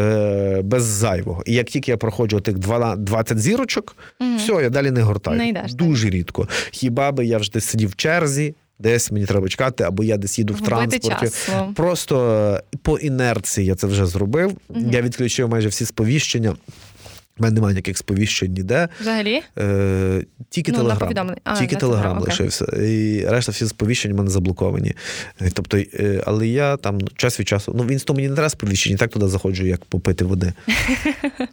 без зайвого. І як тільки я проходжу тих двадцять зірочок, mm-hmm. все, я далі не гортаю. Не йдеш, дуже так. рідко. Хіба би я вже десь сидів в черзі, десь мені треба чекати, або я десь їду в транспорті. Часу. Просто по інерції я це вже зробив. Mm-hmm. Я відключив майже всі сповіщення. У мене немає ніяких сповіщень ніде. Взагалі? Е, тільки ну, Телеграм. А, тільки Телеграм окей. лишився. І решта всі сповіщення в мене заблоковані. Тобто, е, але я там час від часу... Ну, в Інсту мені не треба сповіщення, так туди заходжу, як попити води.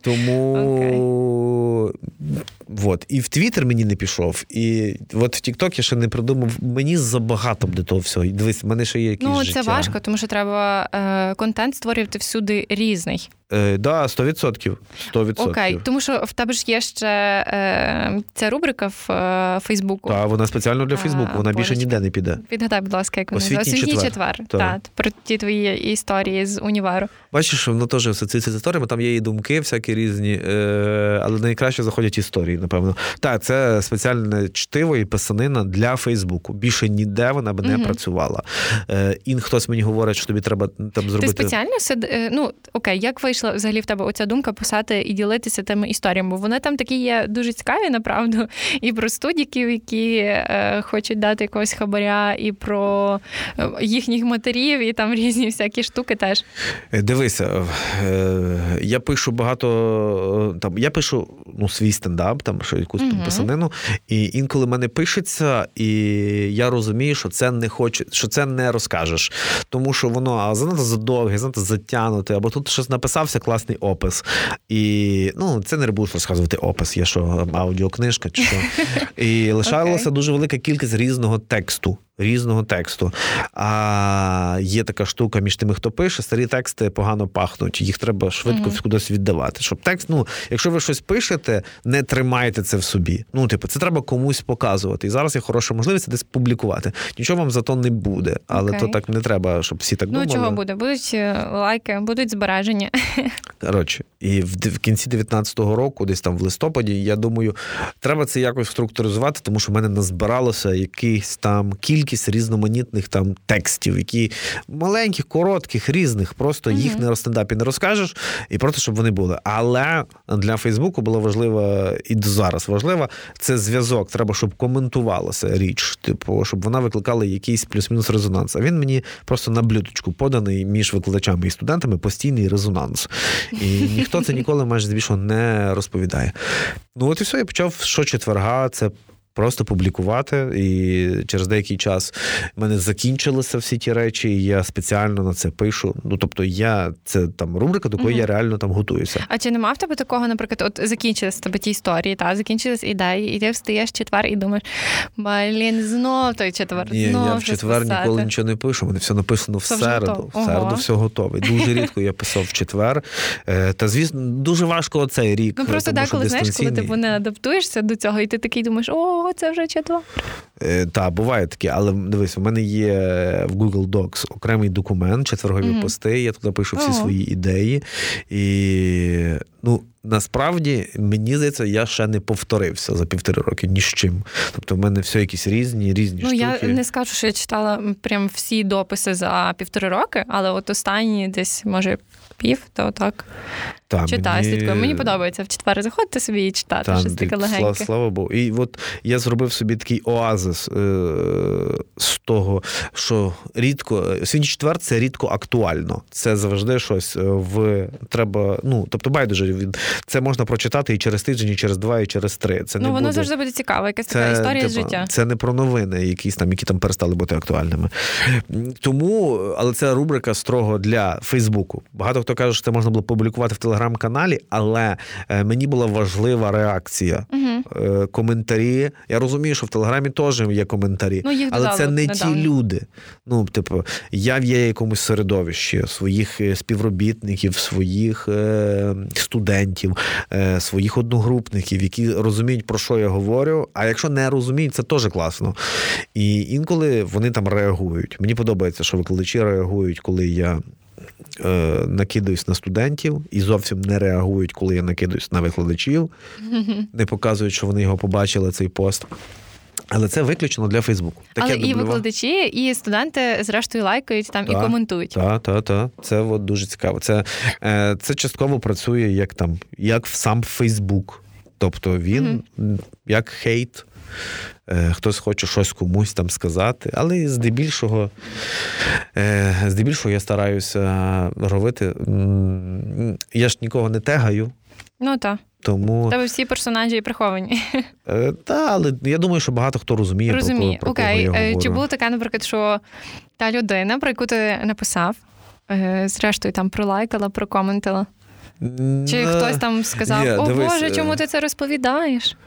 Тому... Okay. Вот. І в Твіттер мені не пішов. І от в Тік-Ток я ще не придумав. Мені забагато до того всього. Дивись, в мене ще є якісь ну, життя. Ну, це важко, тому що треба е, контент створювати всюди різний. Так, е, да, сто відсотків. сто відсотків. Окей, тому що в тебе ж є ще е, ця рубрика в е, Фейсбуку. Так, вона спеціально для Фейсбуку, вона більше ніде не піде. Підгадай, будь ласка, як вона. Освітній, Освітній четвер. четвер. Так, про ті твої історії з універу. Бачиш, воно теж все ці історіями, там є і думки всякі різні, е, але найкраще заходять історії, напевно. Так, це спеціальне чтиво і писанина для Фейсбуку. Більше ніде вона б не mm-hmm. працювала. Е, і хтось мені говорить, що тобі треба там зробити... Ти спеціально все... Ну, окей, як вийшло взагалі в тебе оця думка писати і ділитися тими історіями, бо вони там такі є дуже цікаві, направду, і про студіків, які е, хочуть дати якогось хабаря, і про їхніх матерів, і там різні всякі штуки теж. Дивися, е, я пишу багато, там, я пишу ну, свій стендап, там, що якусь угу. писанину, і інколи мене пишеться, і я розумію, що це не хоче, що це не розкажеш, тому що воно а занадто задовге, занадто затягнуте, або тут щось написав класний опис. І, ну, це не будеш розказувати опис, є що, аудіокнижка чи що. І лишалася okay. дуже велика кількість різного тексту. Різного тексту. А є така штука між тими, хто пише, старі тексти погано пахнуть, їх треба швидко mm-hmm. кудись віддавати. Щоб текст, ну, якщо ви щось пишете, не тримайте це в собі. Ну, типу, це треба комусь показувати. І зараз є хороша можливість десь публікувати. Нічого вам за то не буде, але okay. то так не треба, щоб всі так ну, думали. Ну, чого буде? Будуть лайки, будуть збереження. Коротше, і в, в кінці дев'ятнадцятого року, десь там в листопаді, я думаю, треба це якось структуризувати, тому що в мене назбиралося якийсь там кіль кількість різноманітних там текстів, які маленьких, коротких, різних, просто mm-hmm. їх не розстендапі не розкажеш, і просто, щоб вони були. Але для Фейсбуку було важливо, і зараз важливо, це зв'язок, треба, щоб коментувалася річ, типу, щоб вона викликала якийсь плюс-мінус резонанс. А він мені просто на блюдечку поданий між викладачами і студентами постійний резонанс. І ніхто це ніколи майже збільшого не розповідає. Ну от і все, я почав щочетверга, це просто публікувати, і через деякий час в мене закінчилися всі ті речі, і я спеціально на це пишу. Ну, тобто, я, це там рубрика, до якої mm-hmm. я реально там готуюся. А чи нема в тебе такого, наприклад, от закінчилися в тебе ті історії, та, закінчились ідеї, і ти встаєш четвер і думаєш, блін, знов той четвер, Ні, знов я в четвер писати. Ніколи нічого не пишу, мене все написано в середу. В середу все готове. Дуже рідко я писав в четвер. Та, звісно, дуже важко оцей рік. Ну, просто так, коли, знаєш, коли ти не адаптуєшся до цього, і ти такий думаєш, о, це вже четвер. Е, так, буває таке, але дивись, у мене є в Google Docs окремий документ, четвергові mm-hmm. пости, я туди пишу всі oh. свої ідеї. І, ну, насправді, мені здається, я ще не повторився за півтори роки ні з чим. Тобто в мене все якісь різні, різні ну, штуки. Ну, я не скажу, що я читала прям всі дописи за півтори роки, але от останні десь, може, пів, то так. Та, читаю, мені... слідкую. Мені подобається в четвер заходити собі і читати, та, щось таке легеньке. Слава, слава Богу. І от я зробив собі такий оазис е- з того, що рідко... Сьогодні четвер – це рідко актуально. Це завжди щось в... Треба... Ну, тобто байдуже, це можна прочитати і через тиждень, і через два, і через три. Це не ну, воно буде... завжди буде цікаво, якась це, така історія типа, з життя. Це не про новини, якісь там, які там перестали бути актуальними. Тому, але це рубрика строго для Фейсбуку. Багато хто каже, що це можна було публікувати в телеграм-каналі, але мені була важлива реакція. коментарі. Я розумію, що в Телеграмі теж є коментарі, ну, але дали, це не недавно. Ті люди. Ну, типу, я в є якомусь середовищі своїх співробітників, своїх е- студентів, е- своїх одногрупників, які розуміють, про що я говорю, а якщо не розуміють, це теж класно. І інколи вони там реагують. Мені подобається, що викладачі реагують, коли я накидаюсь на студентів і зовсім не реагують, коли я накидаюсь на викладачів, не показують, що вони його побачили, цей пост. Але це виключно для Фейсбуку. Так, але і викладачі, і студенти, зрештою, лайкають там та, і коментують. Так, так, так. Це от, дуже цікаво. Це, це частково працює як, там, як сам Фейсбук. Тобто він mm-hmm. як хейт. Хтось хоче щось комусь там сказати, але здебільшого, здебільшого я стараюся робити. Я ж нікого не тегаю. Ну так. Тому... Та ви всі персонажі приховані. Е, та, але я думаю, що багато хто розуміє, розуміє. Про, про кого я говорю. Чи було таке, наприклад, що та людина, про яку ти написав, зрештою там пролайкала, прокоментила? Чи хтось там сказав, yeah, о дивись, Боже, чому ти це розповідаєш?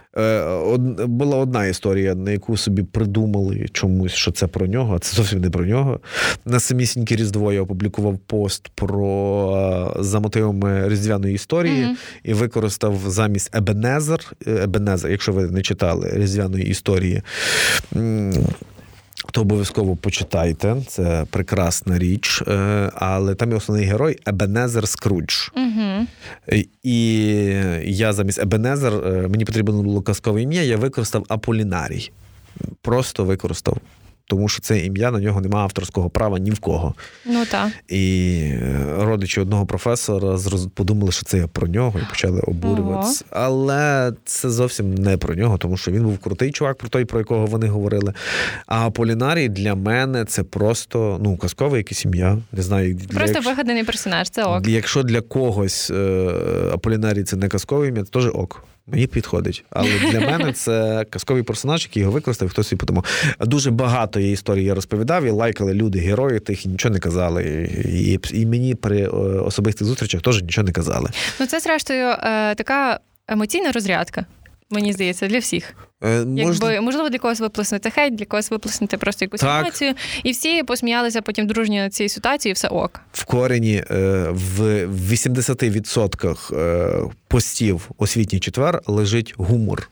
Була одна історія, на яку собі придумали чомусь, що це про нього, а це зовсім не про нього. На самісіньке Різдво я опублікував пост про за мотивами різдвяної історії mm-hmm. і використав замість Ебенезер, Ебенезер, якщо ви не читали різдвяної історії, то обов'язково почитайте, це прекрасна річ, але там є основний герой Ебенезер Скрудж. Угу. І я замість Ебенезер, мені потрібно було казкове ім'я, я використав Аполінарій. Просто використав. Тому що це ім'я, на нього немає авторського права ні в кого. Ну так. І родичі одного професора подумали, що це я про нього, і почали обурюватися. Ого. Але це зовсім не про нього, тому що він був крутий чувак, про той, про якого вони говорили. А Аполінарій для мене це просто, ну, казкове якесь ім'я. Не знаю, для, просто якщо, вигаданий персонаж, це ок. Якщо для когось Аполінарій це не казкове ім'я, це теж ок. Мені підходить. Але для мене це казковий персонаж, який його використав, хтось і подумав. Дуже багато є історії, я розповідав, і лайкали люди, герої тих, і нічого не казали. І, і мені при особистих зустрічах теж нічого не казали. Ну це, зрештою, така емоційна розрядка, мені здається, для всіх. Е, можна... Якби, можливо, для когось виплеснути хейт, для когось виплеснути просто якусь так. Емоцію. І всі посміялися потім дружньо на цій ситуації, і все ок. В корені в вісімдесят відсотків постів освітній четвер лежить гумор.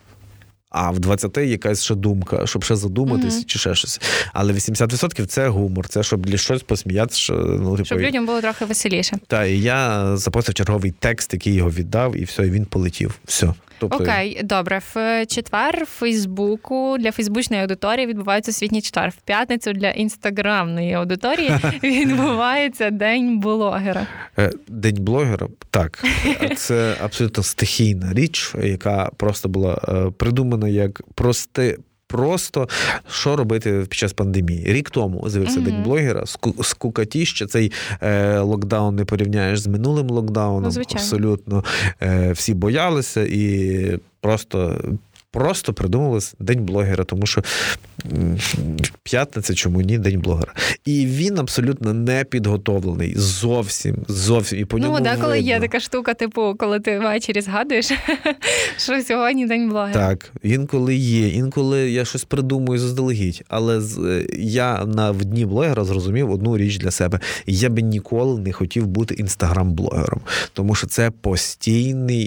А в двадцяти якась ще думка, щоб ще задуматись mm-hmm. чи ще щось. Але вісімдесят відсотків це гумор, це щоб для щось посміятися. Ну, типу, щоб людям було трохи веселіше. Та, і я запостив черговий текст, який його віддав, і все, і він полетів. Все. Тобто... Окей, добре. В четвер в Фейсбуку для фейсбучної аудиторії відбувається освітній четвер. В п'ятницю для інстаграмної аудиторії відбувається День блогера. День блогера? Так. Це абсолютно стихійна річ, яка просто була придумана як прости... Просто, що робити під час пандемії. Рік тому з'явився mm-hmm. День блогера, скукатіще, цей е, локдаун не порівняєш з минулим локдауном, ну, абсолютно. Е, всі боялися і просто, просто придумали День блогера, тому що п'ятниця, чому ні, День блогера. І він абсолютно не підготовлений. Зовсім, зовсім. І по ньому ну, деколи видно. Є така штука, типу, коли ти ввечері згадуєш, що сьогодні День блогера. Так, інколи є, інколи я щось придумую заздалегідь. Але я на в Дні блогера зрозумів одну річ для себе. Я би ніколи не хотів бути інстаграм-блогером. Тому що це постійний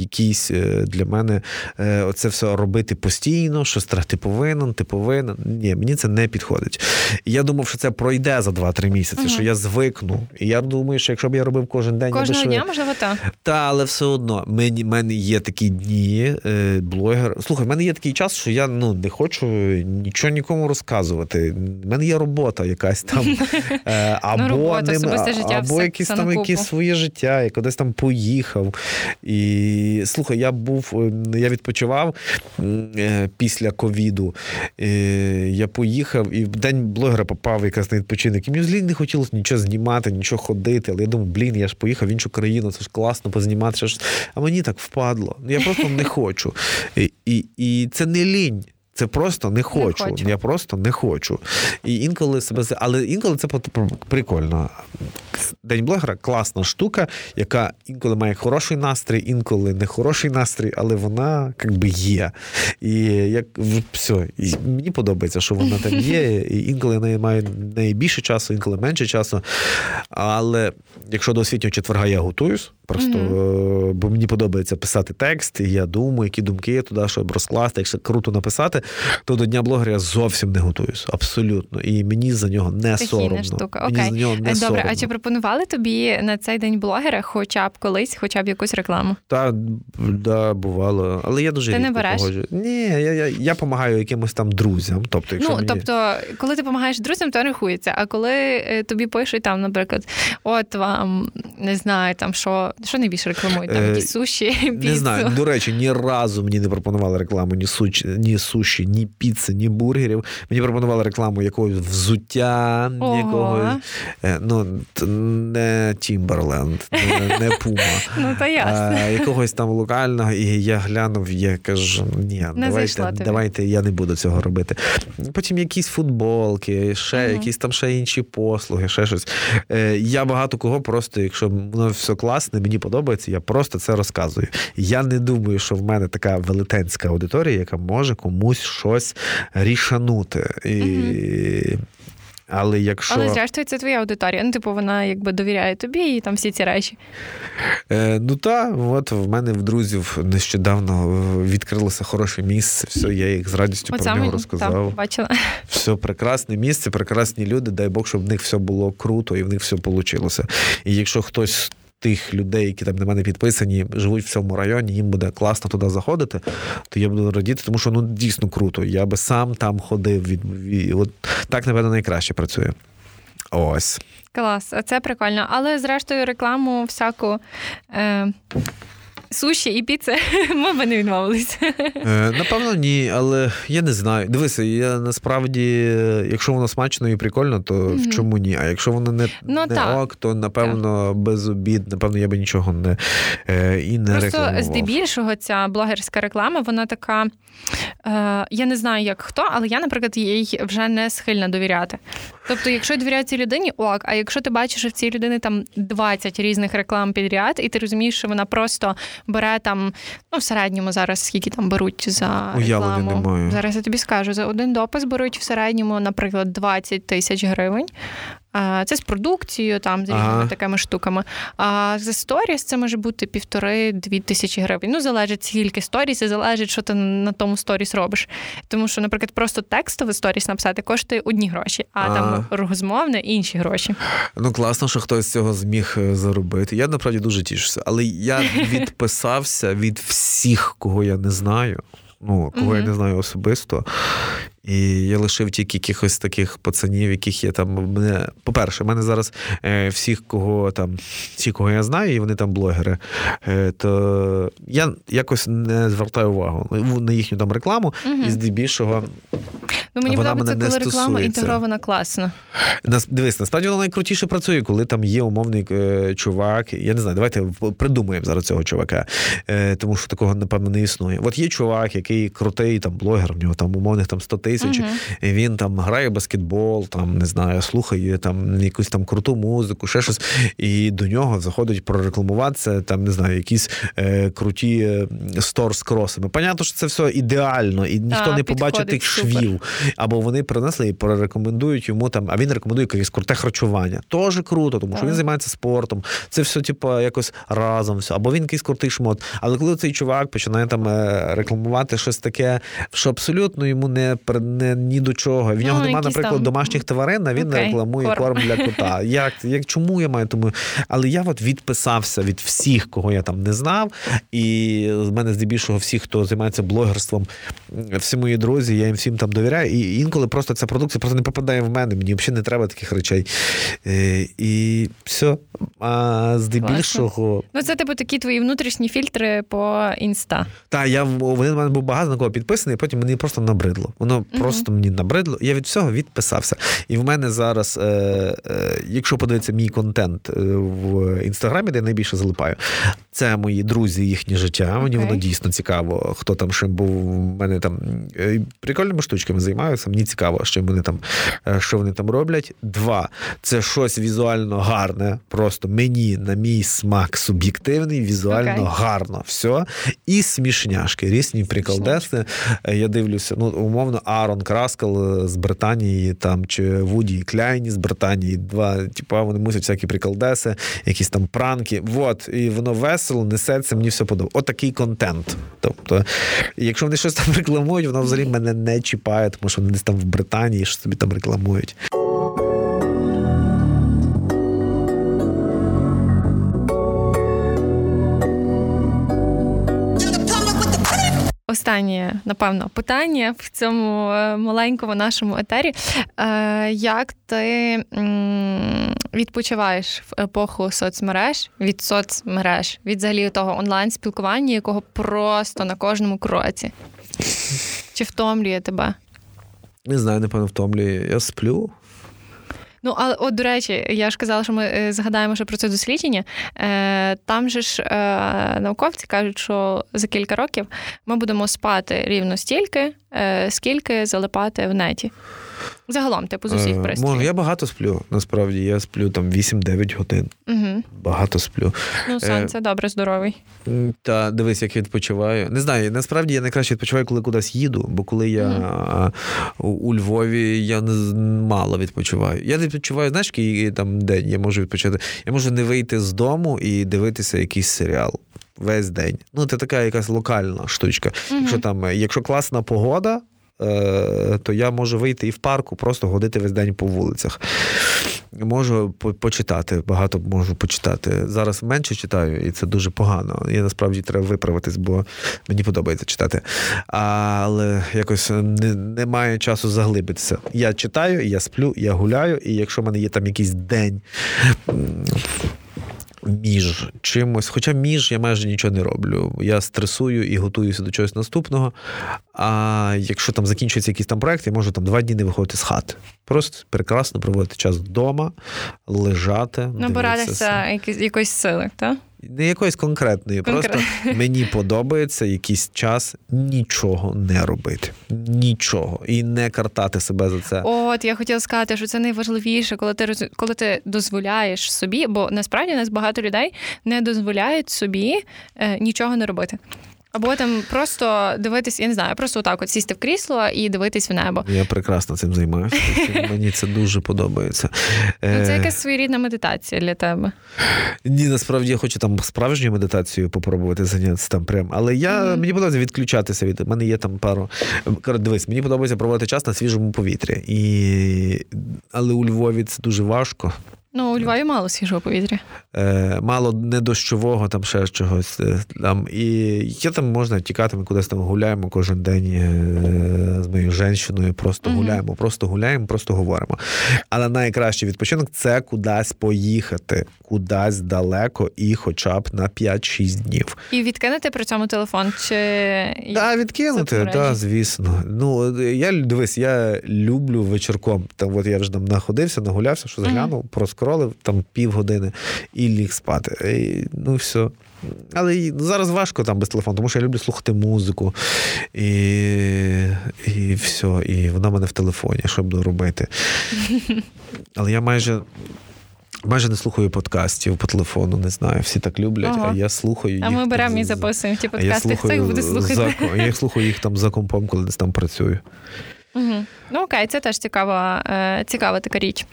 якийсь для мене, оце все робити постійно, що страх ти повинен, ти повинен. Ні, мені це не підходить. Я думав, що це пройде за два-три місяці, угу. що я звикну. І я думаю, що якщо б я робив кожен день... Кожного дня, швид... можливо, так. Та, але все одно. Мені, мене є такі дні, е, блогер... Слухай, в мене є такий час, що я ну, не хочу нічого нікому розказувати. В мене є робота якась там. Е, або ну, робота, ним, особисте життя, або якісь там якісь своє життя. Я кудись там поїхав. І, слухай, я був... Я відпочивав е, після ковіду. Е, я поїхав і в День блогера попав якраз на відпочинок. І мені взагалі не хотілося нічого знімати, нічого ходити. Але я думав, блін, я ж поїхав в іншу країну, це ж класно познімати. А мені так впадло. Я просто не хочу. І, і, і це не лінь. Це просто не хочу. не хочу. Я просто не хочу. І інколи себе... Але інколи це прикольно. День блогера – класна штука, яка інколи має хороший настрій, інколи не хороший настрій, але вона, як би, є. І як... все. І мені подобається, що вона там є. І інколи я маю найбільше часу, інколи менше часу. Але якщо до освітнього четверга я готуюсь, просто, mm-hmm. бо мені подобається писати текст, і я думаю, які думки я туди, щоб розкласти, якщо круто написати, то до Дня блогера я зовсім не готуюсь. Абсолютно. І мені за нього не соромно. Тихійна штука. Окей. Мені за нього не Добре, соромно. А чи пропонували тобі на цей День блогера хоча б колись, хоча б якусь рекламу? Та, да, бувало. Але я дуже рідко погоджую. Ні, я, я, я помагаю якимось там друзям. Тобто, якщо ну, мені... тобто, коли ти помагаєш друзям, то рахується. А коли тобі пишуть там, наприклад, от вам, не знаю, там, що... Що найбільше рекламують? Там якісь суші, піцу? Не знаю. До речі, ні разу мені не пропонували рекламу ні, суч... ні суші, ні піци, ні бургерів. Мені пропонували рекламу якогось взуття, Ого. якогось... Ну, не Тімберленд, не Пума. Ну, то ясно. Якогось там локального. І я глянув, я кажу, ні, давайте, давайте я не буду цього робити. Потім якісь футболки, ще uh-huh. якісь там ще інші послуги, ще щось. Я багато кого просто, якщо воно все класне, мені подобається, я просто це розказую. Я не думаю, що в мене така велетенська аудиторія, яка може комусь щось рішанути. І... Mm-hmm. Але, якщо... Але зрештою, це твоя аудиторія. Ну, типу, вона якби довіряє тобі і там всі ці речі. Е, ну, та, от в мене в друзів нещодавно відкрилося хороше місце. Все, я їх з радістю от про нього розказав. Там, бачила. Все, прекрасне місце, прекрасні люди. Дай Бог, щоб в них все було круто і в них все вийшло. І якщо хтось... тих людей, які там на мене підписані, живуть в цьому районі, їм буде класно туди заходити, то я буду радіти, тому що, ну, дійсно круто. Я би сам там ходив. Від... І от так, напевно, найкраще працює. Ось. Клас. Це прикольно. Але, зрештою, рекламу всяку... Е... Суші і піци, ми не відмовилися. Напевно, ні, але я не знаю. Дивися, я насправді, якщо воно смачно і прикольно, то mm-hmm. в чому ні? А якщо воно не, ну, не ок, то, напевно, так. без обід, напевно, я би нічого не, е, і не Просто рекламував. Просто здебільшого ця блогерська реклама, вона така, е, я не знаю, як хто, але я, наприклад, їй вже не схильна довіряти. Тобто, якщо довіряю цій людині, ок, а якщо ти бачиш, що в цій людини там двадцять різних реклам підряд, і ти розумієш, що вона просто... бере там, ну, в середньому зараз, скільки там беруть за рекламу. Зараз я тобі скажу, за один допис беруть в середньому, наприклад, двадцять тисяч гривень. Це з продукцією, там, з різними ага. такими штуками. А за сторіс це може бути півтори-дві тисячі гривень. Ну, залежить, скільки сторіс, і залежить, що ти на тому сторіс робиш. Тому що, наприклад, просто текстовий сторіс написати коштує одні гроші, а ага. там розмовне – інші гроші. Ну, класно, що хтось з цього зміг заробити. Я, насправді, дуже тішуся. Але я відписався від всіх, кого я не знаю. Ну, кого mm-hmm. я не знаю особисто. І я лишив тільки якихось таких пацанів, яких я там... Мене... По-перше, в мене зараз е, всіх, кого там... Всі, кого я знаю, і вони там блогери, е, то я якось не звертаю увагу на їхню там рекламу. Mm-hmm. І здебільшого... Ну, мені подобається, коли реклама інтегрована класно. Нас, дивись, насправді вона найкрутіше працює, коли там є умовний е, чувак. Я не знаю, давайте придумаємо зараз цього чувака, е, тому що такого, напевно, не існує. От є чувак, який крутий там блогер, в нього там умовних там сто тисяч, uh-huh. він там грає в баскетбол, там, не знаю, слухає там якусь там круту музику, ще щось, і до нього заходить прорекламуватися, там, не знаю, якісь е, круті стор з кросами. Понятно, що це все ідеально, і ніхто а, не побачить тих швів. Або вони принесли і порекомендують йому там, а він рекомендує якесь круте харчування. Тоже круто, тому що він займається спортом. Це все, типу, якось разом. Все. Або він якийсь крутий шмот. Але коли цей чувак починає там рекламувати щось таке, що абсолютно йому не, не ні до чого. В нього ну, немає, наприклад, там... домашніх тварин, а він okay. рекламує корм. корм для кота. Як, як, чому я маю? Тому... Але я от відписався від всіх, кого я там не знав. І в мене здебільшого всі, хто займається блогерством, всі мої друзі, я їм всім там довіряю. і інколи просто ця продукція просто не попадає в мене, мені взагалі не треба таких речей. І все. А здебільшого... Ну це типу такі твої внутрішні фільтри по інста. Так, я, вони в мене був багато на кого підписаний, і потім мені просто набридло. Воно mm-hmm. просто мені набридло, я від всього відписався. І в мене зараз, е, е, якщо подивиться мій контент в Інстаграмі, де я найбільше залипаю, це мої друзі, їхнє життя, мені okay. воно дійсно цікаво, хто там що був, в мене там прикольними штучками займаються, мені цікаво, що вони там, що вони там роблять. Два, це щось візуально гарне, просто мені, на мій смак суб'єктивний, візуально okay. гарно, все. І смішняшки, різні приколдеси. Я дивлюся, ну, умовно, Арон Краскал з Британії, там, чи Вуді Кляйні з Британії, два, типа, вони мусять всякі приколдеси, якісь там пранки, вот, і воно весело, несеться, мені все подобається. Отакий контент. Тобто, якщо вони щось там рекламують, воно взагалі мене не чіпає, тому що вони десь там в Британії щось собі там рекламують. Останнє, напевно, питання в цьому маленькому нашому етері. Як ти відпочиваєш в епоху соцмереж, від соцмереж, від взагалі того онлайн-спілкування, якого просто на кожному кроці? Чи втомлює тебе? Не знаю, напевно, втомлює. Я сплю. Ну, але, от, до речі, я ж казала, що ми згадаємо ще про це дослідження. Е, там же ж е, науковці кажуть, що за кілька років ми будемо спати рівно стільки, е, скільки залипати в неті. Загалом, типу, з усіх пристроїв. Е, я багато сплю, насправді. Я сплю там вісім-дев'ять годин. Угу. Багато сплю. Ну, сон, це е, добре, здоровий. Та, дивись, як я відпочиваю. Не знаю, насправді я найкраще відпочиваю, коли кудись їду, бо коли я mm. у, у Львові, я не, мало відпочиваю. Я не відпочиваю, знаєш, який там день я можу відпочити. Я можу не вийти з дому і дивитися якийсь серіал. Весь день. Ну, це така якась локальна штучка. Mm-hmm. Якщо там, якщо класна погода, то я можу вийти і в парку, просто ходити весь день по вулицях. Можу почитати, багато можу почитати. Зараз менше читаю, і це дуже погано. Я насправді треба виправитись, бо мені подобається читати. Але якось не, немає часу заглибитися. Я читаю, я сплю, я гуляю, і якщо в мене є там якийсь день... між чимось. Хоча між я майже нічого не роблю. Я стресую і готуюся до чогось наступного. А якщо там закінчується якийсь там проєкт, я можу там два дні не виходити з хати. Просто прекрасно проводити час вдома, лежати. Набиратися якоїсь сили, так? Не якоїсь конкретної. Конкрет... Просто мені подобається якийсь час нічого не робити. Нічого. І не картати себе за це. От, я хотіла сказати, що це найважливіше, коли ти, роз... коли ти дозволяєш собі, бо насправді у нас багато людей не дозволяють собі е, нічого не робити. Або там просто дивитись, я не знаю, просто отак от сісти в крісло і дивитись в небо. Я прекрасно цим займаюся, мені це дуже подобається. Ну, це якась своєрідна медитація для тебе. Ні, насправді я хочу там справжню медитацію попробувати зайнятися там прям, але я, mm-hmm. мені подобається відключатися від, в мене є там пару, дивись, мені подобається проводити час на свіжому повітрі, і... але у Львові це дуже важко. Ну, у Львові мало свіжого повітря. Е, мало недощового, там ще чогось. Там. І я там можна тікати, ми кудись там гуляємо кожен день е, з моєю жінкою, просто mm-hmm. гуляємо, просто гуляємо, просто говоримо. Але найкращий відпочинок – це кудись поїхати, кудись далеко і хоча б на п'ять-шість днів. І відкинути при цьому телефон? Чи... Так, відкинути, так, звісно. Ну, я, дивись, я люблю вечірком. Там, от я вже там находився, нагулявся, що заглянув, mm-hmm. просто кролив там півгодини і ліг спати. І, ну, все. Але і, ну, зараз важко там без телефону, тому що я люблю слухати музику. І, і все. І вона в мене в телефоні, що буду робити. Але я майже... Майже не слухаю подкастів по телефону, не знаю, всі так люблять, ага. а я слухаю їх. А ми беремо і записуємо ті подкасти, хто їх буде слухати. За, я слухаю їх там за компом, коли десь там працюю. Угу. Ну окей, це теж цікава, цікава така річ.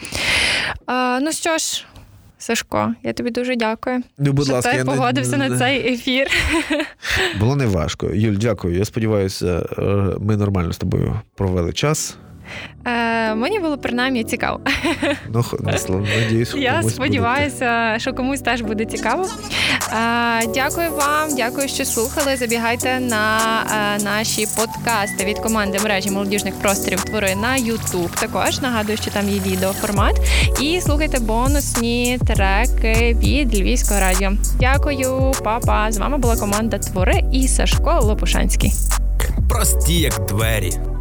А, ну що ж, Сашко, я тобі дуже дякую, ну, будь що ласка, ти погодився не... на цей ефір. Було неважко. Юль, дякую. Я сподіваюся, ми нормально з тобою провели час. Е, мені було, принаймні, цікаво. Ну, надіюсь, я сподіваюся, буде. Що комусь теж буде цікаво. Дякую вам, дякую, що слухали. Забігайте на наші подкасти від команди мережі молодіжних просторів «Твори» на YouTube. Також нагадую, що там є відеоформат. І слухайте бонусні треки від Львівського радіо. Дякую, па-па. З вами була команда «Твори» і Сашко Лопушанський. Прості як двері.